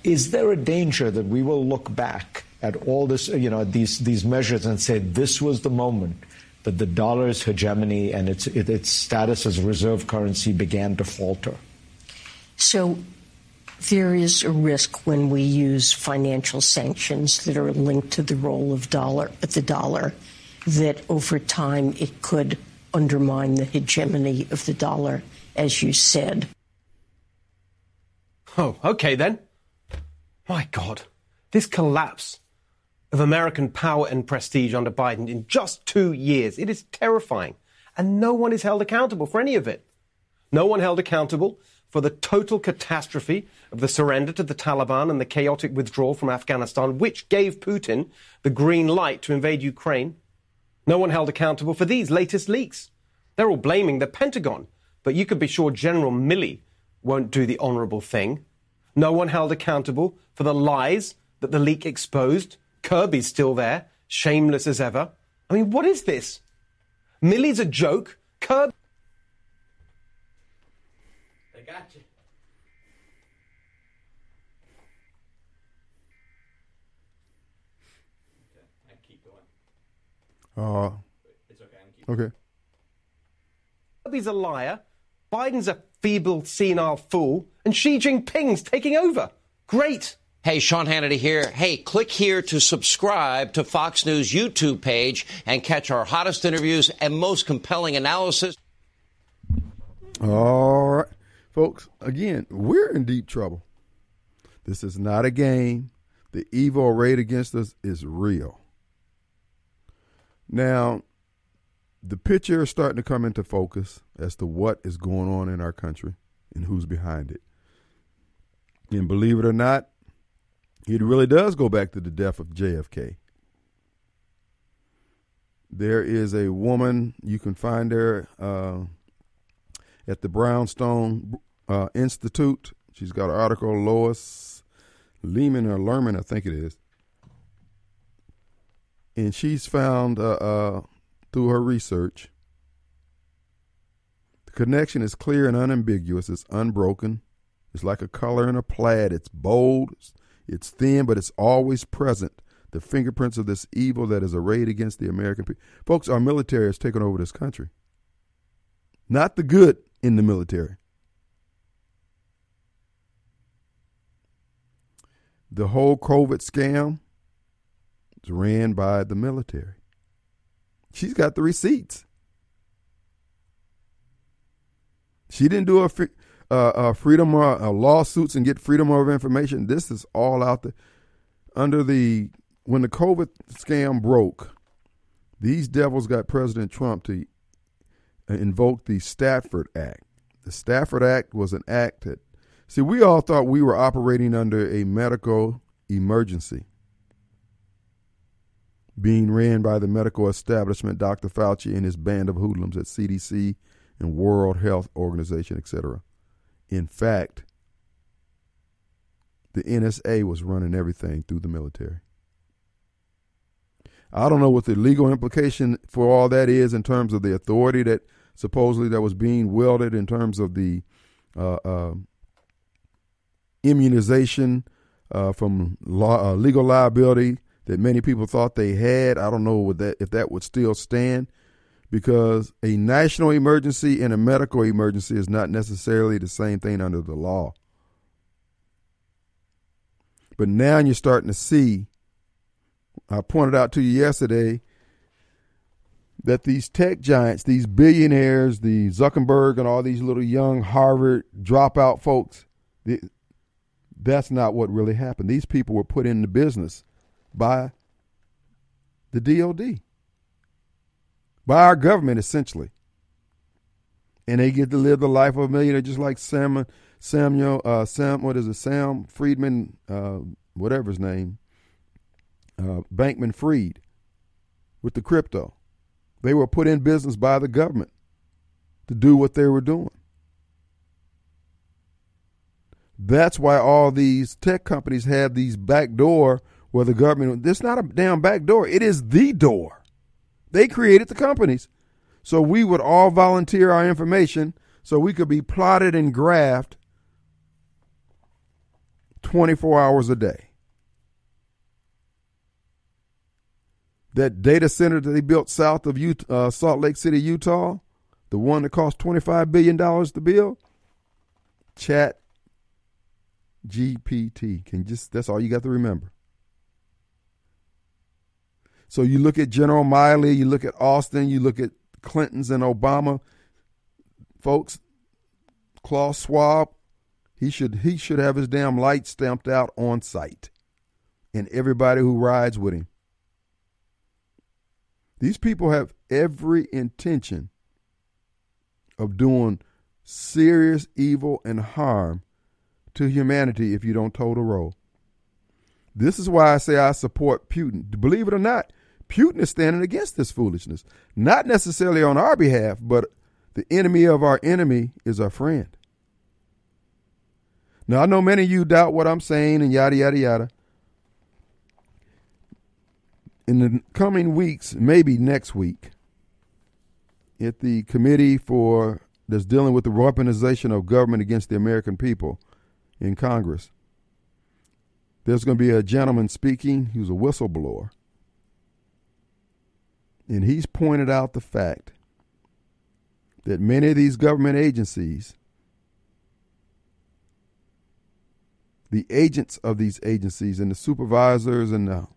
Is there a danger that we will look back at all this, these measures and say this was the moment that the dollar's hegemony and its status as a reserve currency began to falter? So there is a risk when we use financial sanctions that are linked to the role of the dollar, that over time it could undermine the hegemony of the dollar, as you said. Oh, okay then. My God, this collapse of American power and prestige under Biden in just 2 years, it is terrifying. And no one is held accountable for any of it. No one held accountable for the total catastrophe of the surrender to the Taliban and the chaotic withdrawal from Afghanistan, which gave Putin the green light to invade Ukraine. No one held accountable for these latest leaks. They're all blaming the Pentagon, but you could be sure General Milley won't do the honorable thing. No one held accountable for the lies that the leak exposed. Kirby's still there, shameless as ever. I mean, what is this? Milley's a joke. Kirby... They got you. It's okay. Okay. Kirby's a liar. Biden's a feeble, senile fool. And Xi Jinping's taking over. Great. Hey, Sean Hannity here. Hey, click here to subscribe to Fox News YouTube page and catch our hottest interviews and most compelling analysis. All right, folks. Again, we're in deep trouble. This is not a game. The evil arrayed against us is real. Now, the picture is starting to come into focus as to what is going on in our country. and who's behind it. And believe it or not, it really does go back to the death of JFK. There is a woman, you can find her at the Brownstone Institute. She's got an article, Lois Lehman or Lerman, I think it is. And she's found through her research, the connection is clear and unambiguous. It's unbroken. It's like a color in a plaid. It's bold. It's thin, but it's always present. The fingerprints of this evil that is arrayed against the American people. Folks, our military has taken over this country. Not the good in the military. The whole COVID scam is ran by the military. She's got the receipts. She didn't do freedom of lawsuits and get freedom of information. This is all out there. When the COVID scam broke, these devils got President Trump to invoke the Stafford Act. The Stafford Act was an act that, see, we all thought we were operating under a medical emergency being ran by the medical establishment, Dr. Fauci and his band of hoodlums at CDC and World Health Organization, etc. In fact, the NSA was running everything through the military. I don't know what the legal implication for all that is in terms of the authority that supposedly that was being wielded in terms of the immunization from legal liability that many people thought they had. I don't know if that would still stand, because a national emergency and a medical emergency is not necessarily the same thing under the law. But now you're starting to see, I pointed out to you yesterday, that these tech giants, these billionaires, the Zuckerberg and all these little young Harvard dropout folks, that's not what really happened. These people were put into business by the DOD, by our government, essentially. And they get to live the life of a millionaire, just like Sam Friedman, whatever his name, Bankman Fried, with the crypto. They were put in business by the government to do what they were doing. That's why all these tech companies have these back door where the government, it's not a damn back door, it is the door. They created the companies. So we would all volunteer our information so we could be plotted and graphed 24 hours a day. That data center that they built south of Utah, Salt Lake City, Utah, the one that cost $25 billion to build, ChatGPT. That's all you got to remember. So you look at General Milley, you look at Austin, you look at Clinton's and Obama, folks. Klaus Schwab, he should have his damn light stamped out on sight, and everybody who rides with him. These people have every intention of doing serious evil and harm to humanity if you don't toe the roll. This is why I say I support Putin. Believe it or not, Putin is standing against this foolishness. Not necessarily on our behalf, but the enemy of our enemy is our friend. Now, I know many of you doubt what I'm saying and yada, yada, yada. In the coming weeks, maybe next week, at the committee that's dealing with the weaponization of government against the American people in Congress, there's going to be a gentleman speaking who's a whistleblower. And he's pointed out the fact that many of these government agencies, the agents of these agencies and the supervisors and the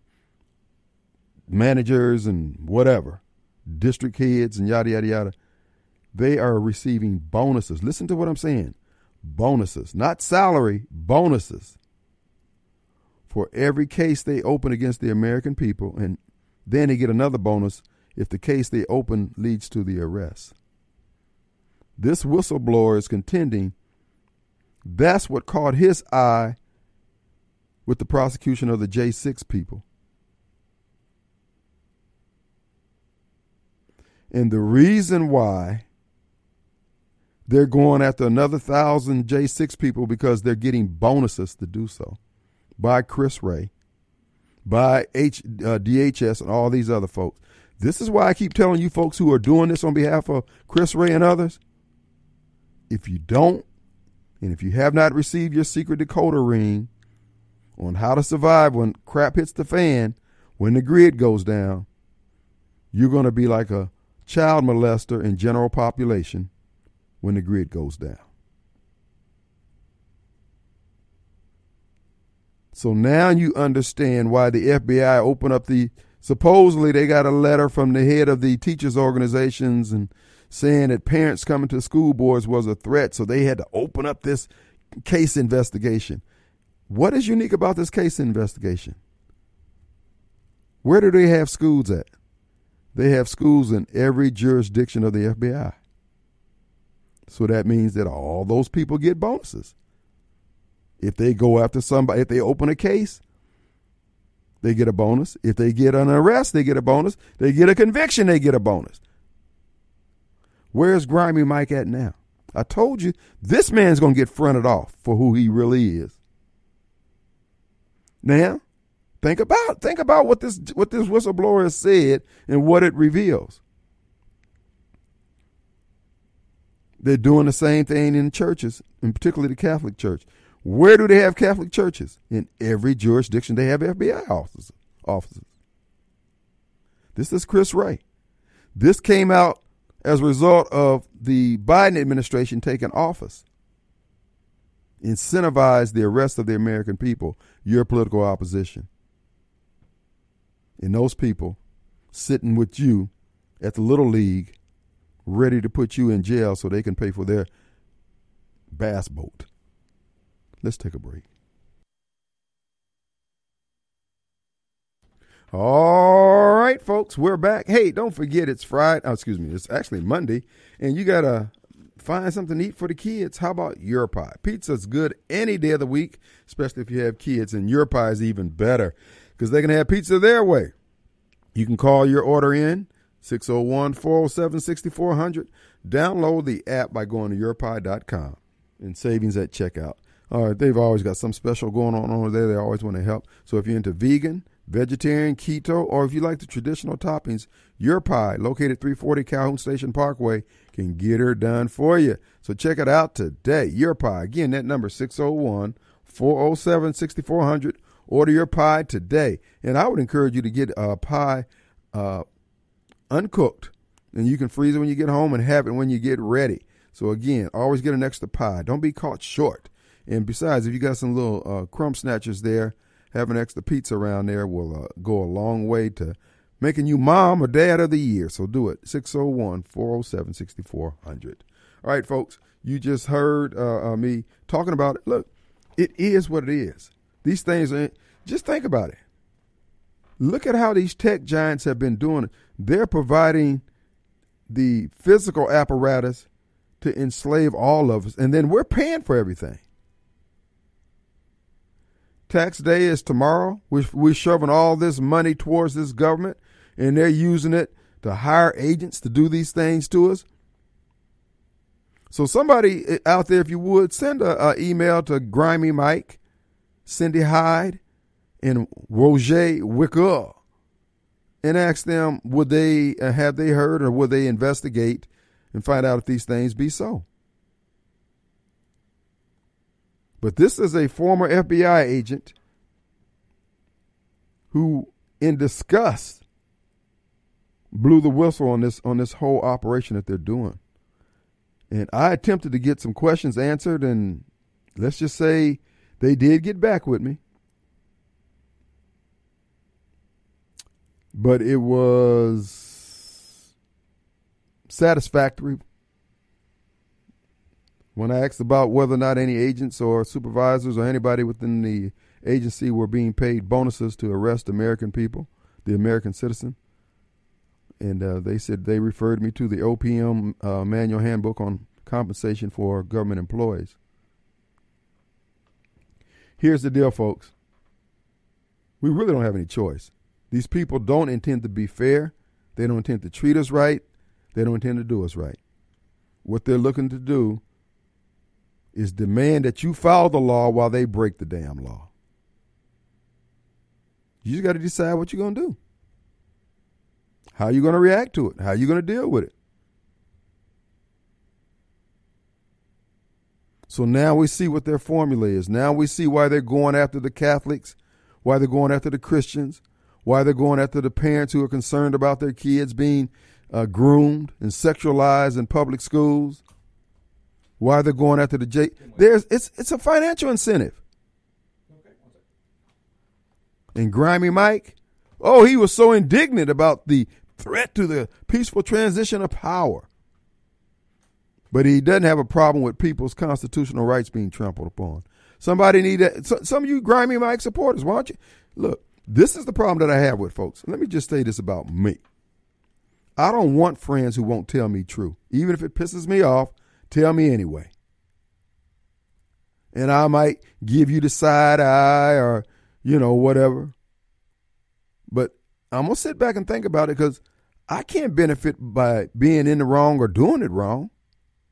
managers and whatever, district heads and yada, yada, yada, they are receiving bonuses. Listen to what I'm saying. Bonuses, not salary, bonuses for every case they open against the American people. And then they get another bonus if the case they open leads to the arrest. This whistleblower is contending That's what caught his eye with the prosecution of the J6 people. And the reason why they're going after another 1,000 J6 people, because they're getting bonuses to do so by Chris Ray, by DHS and all these other folks. This is why I keep telling you folks who are doing this on behalf of Chris Ray and others, if you don't, and if you have not received your secret decoder ring on how to survive when crap hits the fan, when the grid goes down, you're going to be like a child molester in general population when the grid goes down. So now you understand why the FBI opened up the, supposedly they got a letter from the head of the teachers organizations and saying that parents coming to school boards was a threat, so they had to open up this case investigation. What is unique about this case investigation? Where do they have schools at? They have schools in every jurisdiction of the FBI. So that means that all those people get bonuses. If they go after somebody, if they open a case, they get a bonus. If they get an arrest, they get a bonus. They get a conviction, they get a bonus. Where's Grimy Mike at now? I told you, this man's going to get fronted off for who he really is. Now, think about what this whistleblower has said and what it reveals. They're doing the same thing in churches, and particularly the Catholic Church. Where do they have Catholic churches? In every jurisdiction, they have FBI officers. This is Chris Ray. This came out as a result of the Biden administration taking office. Incentivize the arrest of the American people, your political opposition. And those people sitting with you at the Little League, ready to put you in jail so they can pay for their bass boat. Let's take a break. All right, folks, we're back. Hey, don't forget it's Friday. Oh, excuse me, it's actually Monday, and you got to find something to eat for the kids. How about Your Pie? Pizza's good any day of the week, especially if you have kids, and Your Pie is even better because they can have pizza their way. You can call your order in, 601-407-6400. Download the app by going to yourpie.com and savings at checkout. They've always got some special going on over there. They always want to help. So if you're into vegan, vegetarian, keto, or if you like the traditional toppings, Your Pie, located 340 Calhoun Station Parkway, can get her done for you. So check it out today. Your Pie. Again, that number 601-407-6400. Order Your Pie today. And I would encourage you to get a pie uncooked, and you can freeze it when you get home and have it when you get ready. So again, always get an extra pie. Don't be caught short. And besides, if you got some little crumb snatchers there, having extra pizza around there will go a long way to making you mom or dad of the year. So do it. 601-407-6400. All right, folks, you just heard me talking about it. Look, it is what it is. These things are, just think about it. Look at how these tech giants have been doing it. They're providing the physical apparatus to enslave all of us, and then we're paying for everything. Tax day is tomorrow. We're shoving all this money towards this government, and they're using it to hire agents to do these things to us. So somebody out there, if you would, send an email to Grimy Mike, Cindy Hyde, and Roger Wicker, and ask them, would they have they heard, or would they investigate and find out if these things be so? But this is a former FBI agent who, in disgust, blew the whistle on this whole operation that they're doing. And I attempted to get some questions answered, and let's just say they did get back with me. But it was satisfactory. When I asked about whether or not any agents or supervisors or anybody within the agency were being paid bonuses to arrest American people, the American citizen, and they said they referred me to the OPM manual handbook on compensation for government employees. Here's the deal, folks. We really don't have any choice. These people don't intend to be fair. They don't intend to treat us right. They don't intend to do us right. What they're looking to do is demand that you follow the law while they break the damn law. You just got to decide what you're going to do. How you going to react to it? How you going to deal with it? So now we see what their formula is. Now we see why they're going after the Catholics, why they're going after the Christians, why they're going after the parents who are concerned about their kids being groomed and sexualized in public schools, why they're going after the it's a financial incentive. And Grimy Mike, oh, he was so indignant about the threat to the peaceful transition of power. But he doesn't have a problem with people's constitutional rights being trampled upon. Somebody need that. Some of you Grimy Mike supporters, why don't you? Look, this is the problem that I have with folks. Let me just say this about me. I don't want friends who won't tell me true. Even if it pisses me off, tell me anyway. And I might give you the side eye or, you know, whatever. But I'm going to sit back and think about it because I can't benefit by being in the wrong or doing it wrong.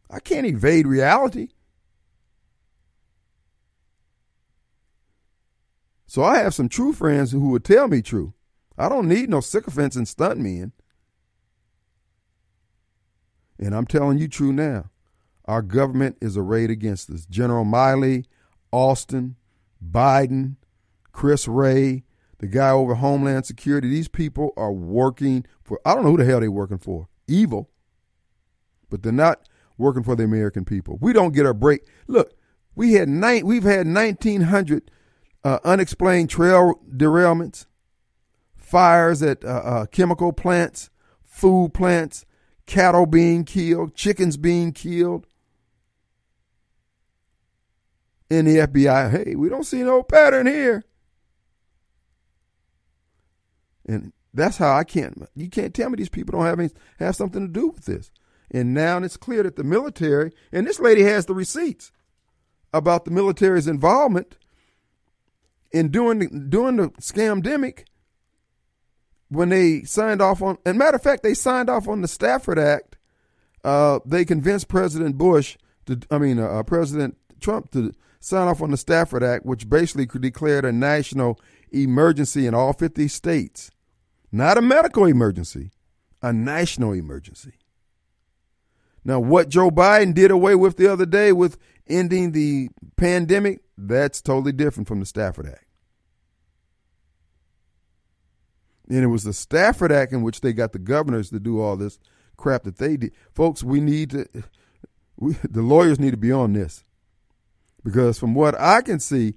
I can't evade reality. So I have some true friends who would tell me true. I don't need no sycophants and stuntmen. And I'm telling you true now. Our government is arrayed against us. General Miley, Austin, Biden, Chris Wray, the guy over Homeland Security. These people are working for, I don't know who the hell they're working for. Evil. But they're not working for the American people. We don't get a break. Look, we've had 1,900 unexplained trail derailments, fires at chemical plants, food plants, cattle being killed, chickens being killed. And the FBI, hey, we don't see no pattern here. And that's how you can't tell me these people don't have something to do with this. And now it's clear that the military, and this lady has the receipts about the military's involvement in doing the scamdemic when they signed off on, and matter of fact, they signed off on the Stafford Act. They convinced President Trump to sign off on the Stafford Act, which basically declared a national emergency in all 50 states. Not a medical emergency, a national emergency. Now, what Joe Biden did away with the other day with ending the pandemic, that's totally different from the Stafford Act. And it was the Stafford Act in which they got the governors to do all this crap that they did. Folks, the lawyers need to be on this. Because from what I can see,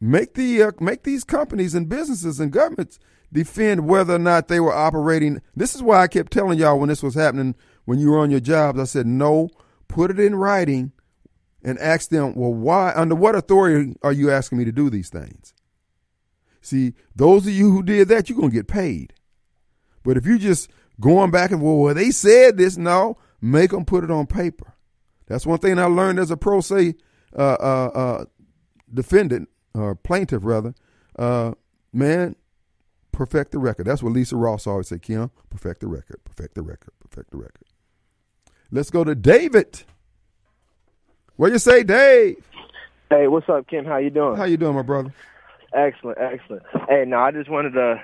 make these companies and businesses and governments defend whether or not they were operating. This is why I kept telling y'all when this was happening, when you were on your jobs, I said, no, put it in writing and ask them, well, why, under what authority are you asking me to do these things? See, those of you who did that, you're going to get paid. But if you just going back and, well, they said this, no, make them put it on paper. That's one thing I learned as a pro se defendant, or plaintiff rather. Perfect the record. That's what Lisa Ross always said, Kim, perfect the record, perfect the record, perfect the record. Let's go to David. What do you say, Dave? Hey, what's up, Kim? How you doing? How you doing, my brother? Excellent, excellent. Hey, no, I just wanted to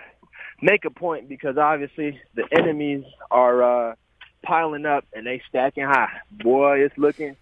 make a point because obviously the enemies are piling up and they stacking high. Boy, it's looking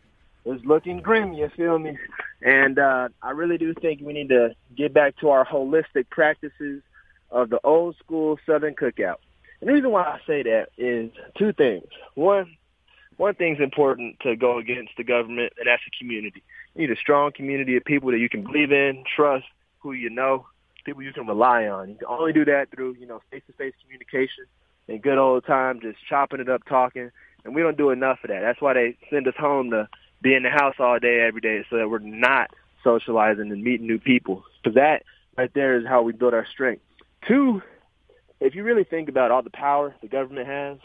grim, you feel me? And I really do think we need to get back to our holistic practices of the old school Southern cookout. And the reason why I say that is two things. One thing's important to go against the government, and that's the community. You need a strong community of people that you can believe in, trust, who you know, people you can rely on. You can only do that through, face-to-face communication and good old time, just chopping it up, talking. And we don't do enough of that. That's why they send us home to be in the house all day, every day, so that we're not socializing and meeting new people. So that right there is how we build our strength. Two, if you really think about all the power the government has,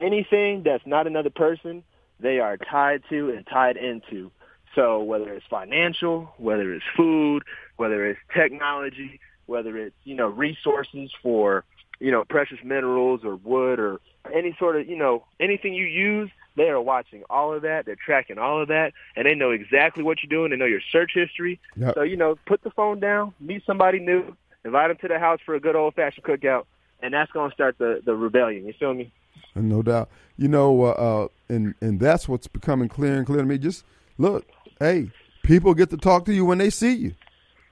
anything that's not another person, they are tied to and tied into. So whether it's financial, whether it's food, whether it's technology, whether it's, you know, resources for, you know, precious minerals or wood or any sort of, you know, anything you use, they are watching all of that. They're tracking all of that, and they know exactly what you're doing. They know your search history. Yep. So, you know, put the phone down, meet somebody new, invite them to the house for a good old-fashioned cookout, and that's going to start the rebellion. You feel me? No doubt. You know, and that's what's becoming clear and clear to me. Just look, hey, people get to talk to you when they see you.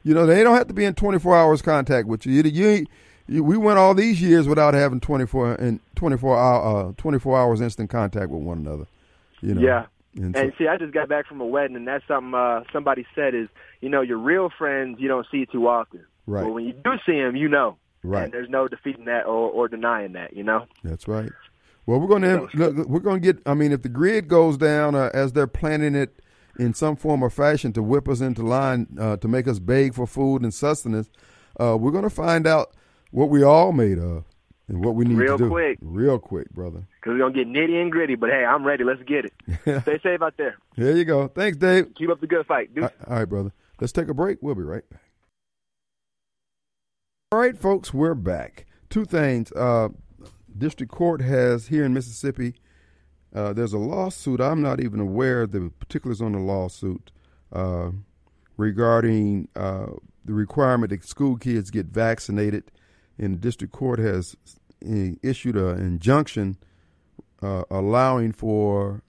You know, they don't have to be in 24 hours contact with you. We went all these years without having 24 hours instant contact with one another. You know? Yeah. And see, I just got back from a wedding, and that's something somebody said is, you know, your real friends you don't see too often. Right. But when you do see them, you know. Right. And there's no defeating that or denying that, you know. That's right. Well, we're going to get. I mean, if the grid goes down as they're planning it in some form or fashion to whip us into line to make us beg for food and sustenance, we're going to find out what we all made of and what we need to do. Real quick, brother. Because we're going to get nitty and gritty, but hey, I'm ready. Let's get it. Stay safe out there. There you go. Thanks, Dave. Keep up the good fight, dude. All right, brother. Let's take a break. We'll be right back. All right, folks, we're back. Two things. District Court has, here in Mississippi, there's a lawsuit. I'm not even aware of the particulars on the lawsuit regarding the requirement that school kids get vaccinated. And the district court has issued an injunction allowing for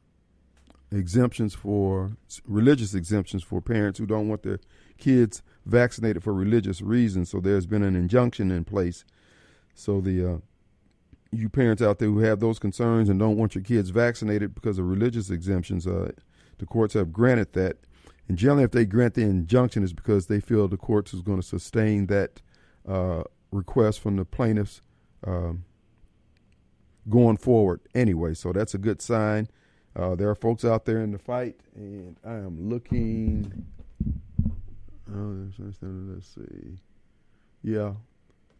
religious exemptions for parents who don't want their kids vaccinated for religious reasons. So there's been an injunction in place. So the you parents out there who have those concerns and don't want your kids vaccinated because of religious exemptions, the courts have granted that. And generally, if they grant the injunction, it's because they feel the courts is going to sustain that request from the plaintiffs going forward anyway. So that's a good sign. There are folks out there in the fight, and I am looking. Let's see. Yeah,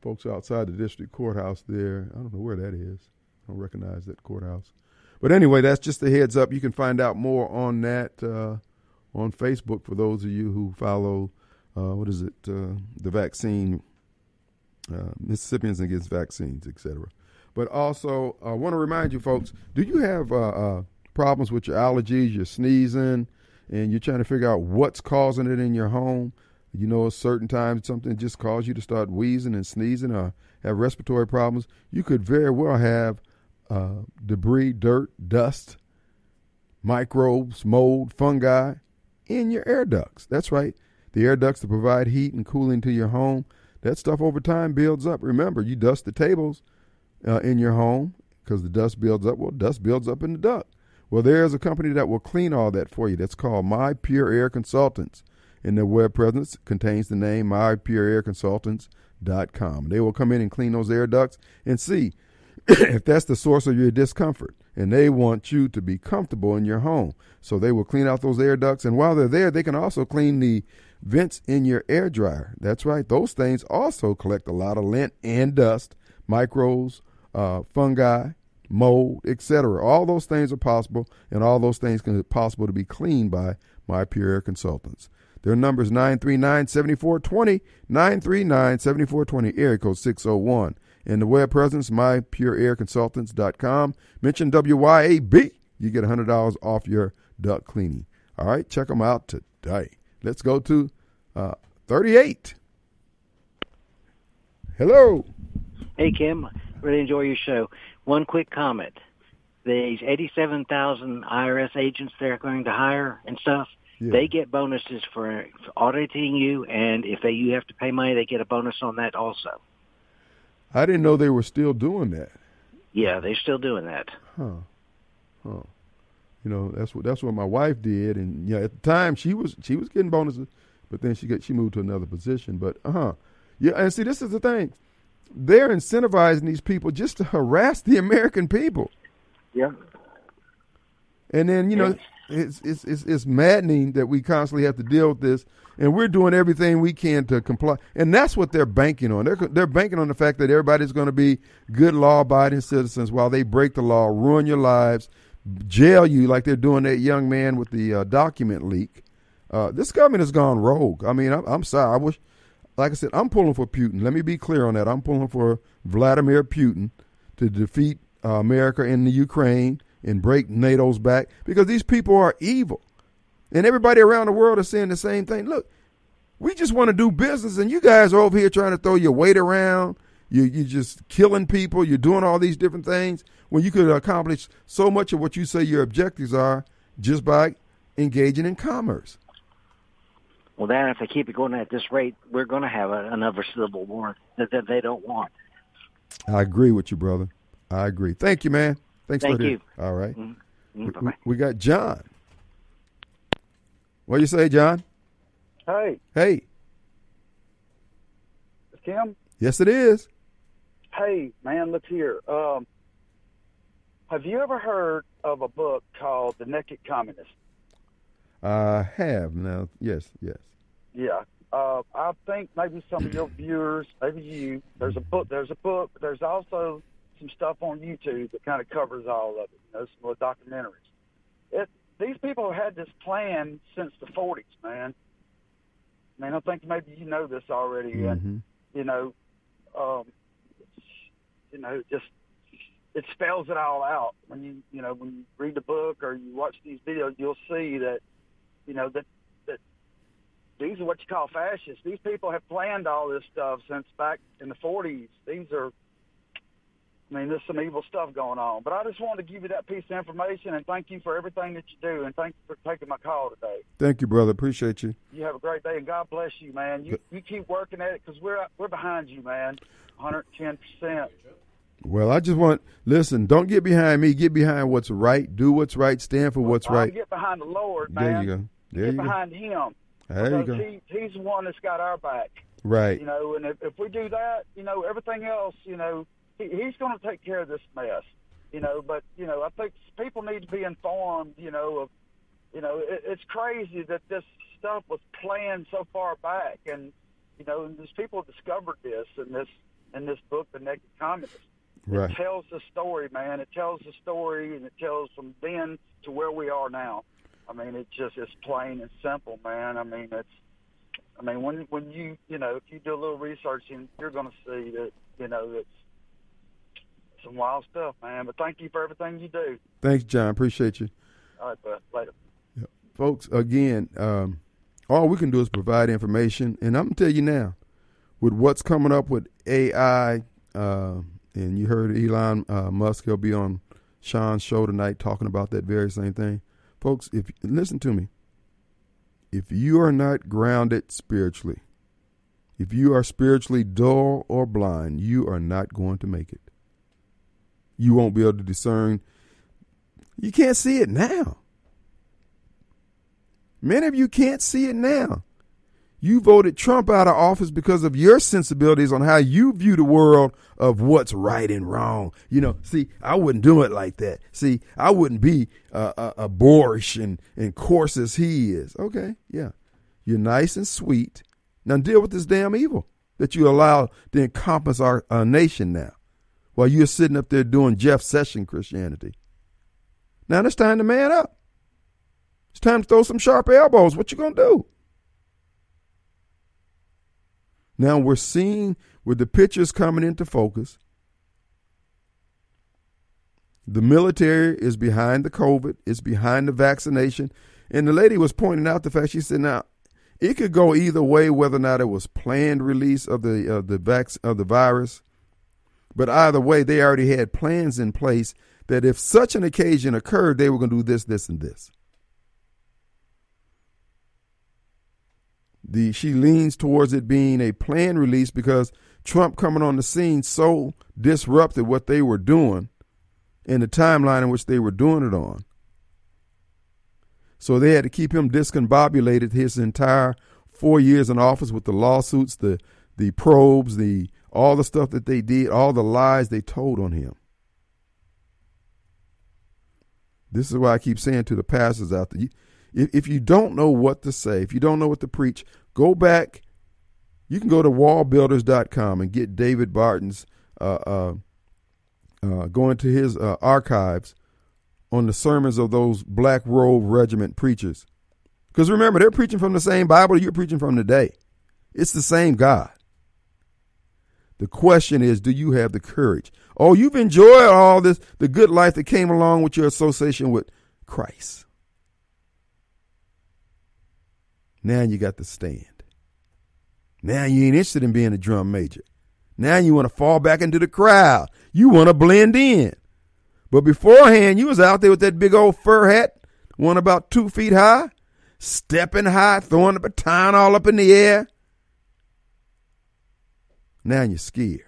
folks outside the district courthouse there. I don't know where that is. I don't recognize that courthouse. But anyway, that's just a heads up. You can find out more on that on Facebook for those of you who follow, the vaccine Mississippians Against Vaccines, etc. But also, I want to remind you folks, do you have problems with your allergies, your sneezing, and you're trying to figure out what's causing it in your home? You know, at certain times something just caused you to start wheezing and sneezing or have respiratory problems. You could very well have debris, dirt, dust, microbes, mold, fungi in your air ducts. That's right. The air ducts that provide heat and cooling to your home. That stuff over time builds up. Remember, you dust the tables in your home because the dust builds up. Well, dust builds up in the duct. Well, there's a company that will clean all that for you. That's called My Pure Air Consultants. And their web presence contains the name mypureairconsultants.com. They will come in and clean those air ducts and see if that's the source of your discomfort. And they want you to be comfortable in your home. So they will clean out those air ducts. And while they're there, they can also clean the vents in your air dryer. That's right. Those things also collect a lot of lint and dust, microbes, fungi, mold, etc. All those things are possible, and all those things can be possible to be cleaned by My Pure Air Consultants. Their number is 939-7420, 939-7420, area code 601. And the web presence, mypureairconsultants.com. Mention WYAB. You get $100 off your duct cleaning. All right, check them out today. Let's go to 38. Hello. Hey, Kim. Really enjoy your show. One quick comment. These 87,000 IRS agents they're going to hire and stuff, yeah, they get bonuses for auditing you, and if you have to pay money, they get a bonus on that also. I didn't know they were still doing that. Yeah, they're still doing that. Huh. You know, that's what my wife did, and yeah, at the time she was getting bonuses, but then she moved to another position. But yeah, and see, this is the thing, they're incentivizing these people just to harass the American people. Yeah. And then know, it's maddening that we constantly have to deal with this, and we're doing everything we can to comply, and that's what they're banking on. They're banking on the fact that everybody's going to be good law-abiding citizens while they break the law, ruin your lives, jail you like they're doing that young man with the document leak. This government has gone rogue. I mean, I'm sorry. I wish, like I said, I'm pulling for Putin. Let me be clear on that. I'm pulling for Vladimir Putin to defeat America in the Ukraine and break NATO's back, because these people are evil. And everybody around the world is saying the same thing. Look, we just want to do business, and you guys are over here trying to throw your weight around. You're just killing people. You're doing all these different things when you could accomplish so much of what you say your objectives are just by engaging in commerce. Well, then if they keep it going at this rate, we're going to have another civil war that they don't want. I agree with you, brother. I agree. Thank you, man. Thank you. All right. Mm-hmm. We got John. What do you say, John? Hey. Hey. It's Kim? Yes, it is. Hey, man, look here. Have you ever heard of a book called The Naked Communist? I have now. Yes. Yeah. I think maybe some of your viewers, maybe you, there's a book, but there's also some stuff on YouTube that kind of covers all of it. You know, some little documentaries. These people have had this plan since the 40s, man. I mean, I think maybe you know this already. Mm-hmm. And, just it spells it all out. When you read the book or you watch these videos, you'll see that, that these are what you call fascists. These people have planned all this stuff since back in the 40s. There's some evil stuff going on. But I just wanted to give you that piece of information, and thank you for everything that you do, and thank you for taking my call today. Thank you, brother. Appreciate you. You have a great day, and God bless you, man. You keep working at it, because we're behind you, man, 110%. Well, I just listen, don't get behind me. Get behind what's right. Do what's right. Stand for what's right. Get behind the Lord, man. There you go. Get behind him. There you go. He's the one that's got our back. Right. And if we do that, everything else, he's going to take care of this mess, but, I think people need to be informed, it's crazy that this stuff was planned so far back, and, and these people discovered this in this book, The Naked Communist. Right. It tells the story, man. It tells the story, and it tells from then to where we are now. I mean, it's plain and simple, man. I mean, when you, if you do a little research, you're going to see that, it's some wild stuff, man. But thank you for everything you do. Thanks, John. Appreciate you. All right, bud. Later. Yeah. Folks, again, all we can do is provide information. And I'm going to tell you now, with what's coming up with AI, and you heard Elon Musk, he'll be on Sean's show tonight talking about that very same thing. Folks, listen to me. If you are not grounded spiritually, if you are spiritually dull or blind, you are not going to make it. You won't be able to discern. You can't see it now. Many of you can't see it now. You voted Trump out of office because of your sensibilities on how you view the world of what's right and wrong. I wouldn't do it like that. See, I wouldn't be a boorish and coarse as he is. Okay, yeah. You're nice and sweet. Now deal with this damn evil that you allow to encompass our nation now, while you're sitting up there doing Jeff Sessions Christianity. Now it's time to man up. It's time to throw some sharp elbows. What you going to do? Now we're seeing with the pictures coming into focus, the military is behind the COVID, it's behind the vaccination. And the lady was pointing out the fact, she said, now, it could go either way, whether or not it was planned release of the virus. But either way, they already had plans in place that if such an occasion occurred, they were going to do this, this, and this. She leans towards it being a planned release because Trump coming on the scene so disrupted what they were doing and the timeline in which they were doing it on. So they had to keep him discombobulated his entire 4 years in office with the lawsuits, the probes, all the stuff that they did, all the lies they told on him. This is why I keep saying to the pastors out there, if you don't know what to say, if you don't know what to preach, go back. You can go to wallbuilders.com and get David Barton's, go into his archives on the sermons of those Black Robe Regiment preachers Because remember, they're preaching from the same Bible you're preaching from today. It's the same God. The question is, do you have the courage? Oh, you've enjoyed all this, the good life that came along with your association with Christ. Now you got to stand. Now you ain't interested in being a drum major. Now you want to fall back into the crowd. You want to blend in. But beforehand, you was out there with that big old fur hat, one about 2 feet high, stepping high, throwing the baton all up in the air. Now you're scared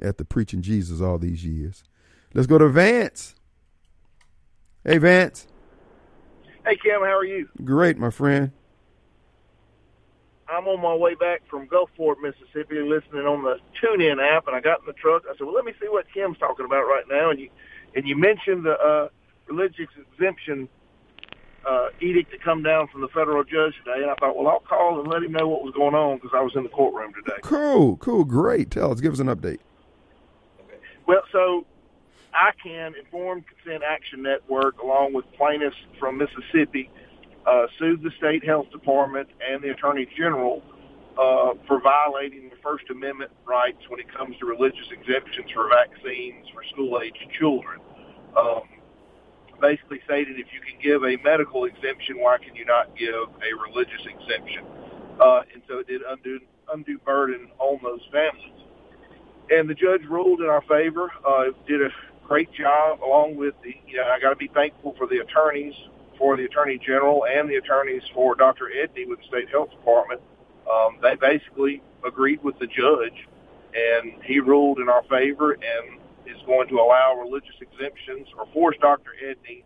after preaching Jesus all these years. Let's go to Vance. Hey, Vance. Hey, Kim, how are you? Great, my friend. I'm on my way back from Gulfport, Mississippi, listening on the TuneIn app, and I got in the truck. I said, well, let me see what Kim's talking about right now. And you mentioned the religious exemption edict that come down from the federal judge today, and I thought, well, I'll call and let him know what was going on because I was in the courtroom today. Cool, great. Tell us, give us an update. Okay. Well, so I can Informed Consent Action Network, along with plaintiffs from Mississippi, sued the state health department and the attorney general for violating the First Amendment rights when it comes to religious exemptions for vaccines for school-aged children. Basically stated, if you can give a medical exemption, why can you not give a religious exemption? And so it did undue burden on those families. And the judge ruled in our favor, did a great job along with the, I got to be thankful for the attorneys, for the Attorney General and the attorneys for Dr. Edney with the State Health Department. They basically agreed with the judge, and he ruled in our favor and is going to allow religious exemptions or force Dr. Edney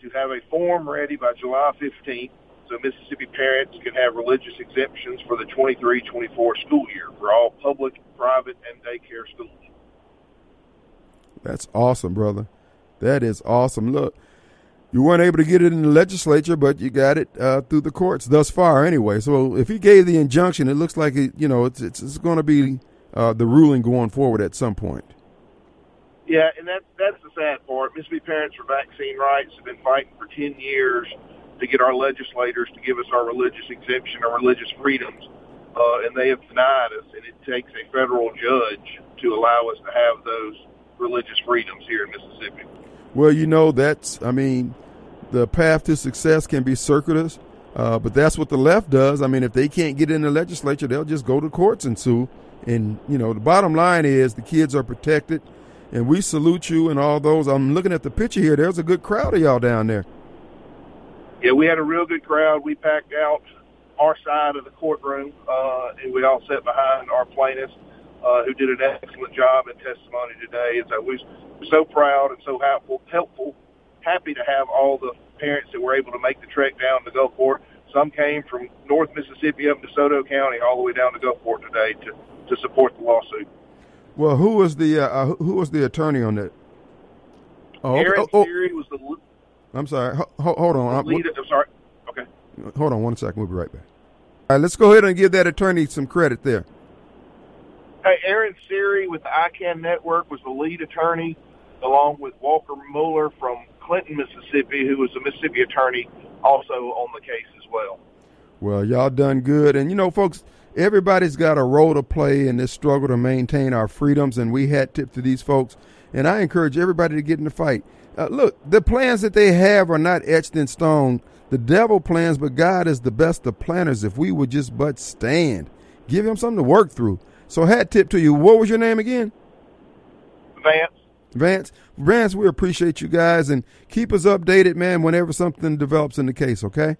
to have a form ready by July 15th so Mississippi parents can have religious exemptions for the 23-24 school year for all public, private, and daycare schools. That's awesome, brother. That is awesome. Look, you weren't able to get it in the legislature, but you got it through the courts thus far anyway. So if he gave the injunction, it looks like, it's going to be the ruling going forward at some point. Yeah, and that's the sad part. Mississippi Parents for Vaccine Rights have been fighting for 10 years to get our legislators to give us our religious exemption or religious freedoms, and they have denied us, and it takes a federal judge to allow us to have those religious freedoms here in Mississippi. Well, the path to success can be circuitous, but that's what the left does. If they can't get in the legislature, they'll just go to courts and sue. And, the bottom line is the kids are protected. And we salute you and all those. I'm looking at the picture here. There's a good crowd of y'all down there. Yeah, we had a real good crowd. We packed out our side of the courtroom, and we all sat behind our plaintiffs who did an excellent job in testimony today. And so we're so proud and so happy to have all the parents that were able to make the trek down to Gulfport. Some came from North Mississippi up to DeSoto County all the way down to Gulfport today to support the lawsuit. Well, who was the attorney on that? Aaron Sherry was the. I'm sorry. Hold on. I'm sorry. Okay. Hold on 1 second. We'll be right back. All right, let's go ahead and give that attorney some credit there. Hey, Aaron Sherry with the ICANN Network was the lead attorney, along with Walker Mueller from Clinton, Mississippi, who was a Mississippi attorney also on the case as well. Well, y'all done good, and folks. Everybody's got a role to play in this struggle to maintain our freedoms, and we hat tip to these folks. And I encourage everybody to get in the fight. Look, the plans that they have are not etched in stone. The devil plans, but God is the best of planners. If we would just but stand, give him something to work through. So hat tip to you. What was your name again? Vance, we appreciate you guys, and keep us updated, man, whenever something develops in the case, okay?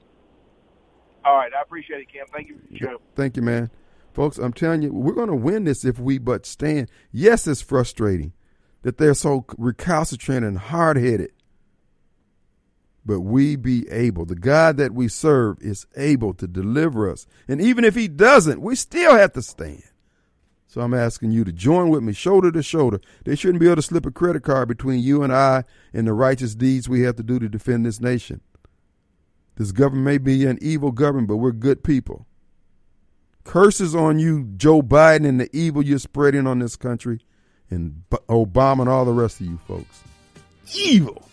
All right, I appreciate it, Kim. Thank you for the show. Thank you, man. Folks, I'm telling you, we're going to win this if we but stand. Yes, it's frustrating that they're so recalcitrant and hard-headed. But we be able. The God that we serve is able to deliver us. And even if he doesn't, we still have to stand. So I'm asking you to join with me shoulder to shoulder. They shouldn't be able to slip a credit card between you and I and the righteous deeds we have to do to defend this nation. This government may be an evil government, but we're good people. Curses on you, Joe Biden, and the evil you're spreading on this country, and Obama and all the rest of you folks. Evil.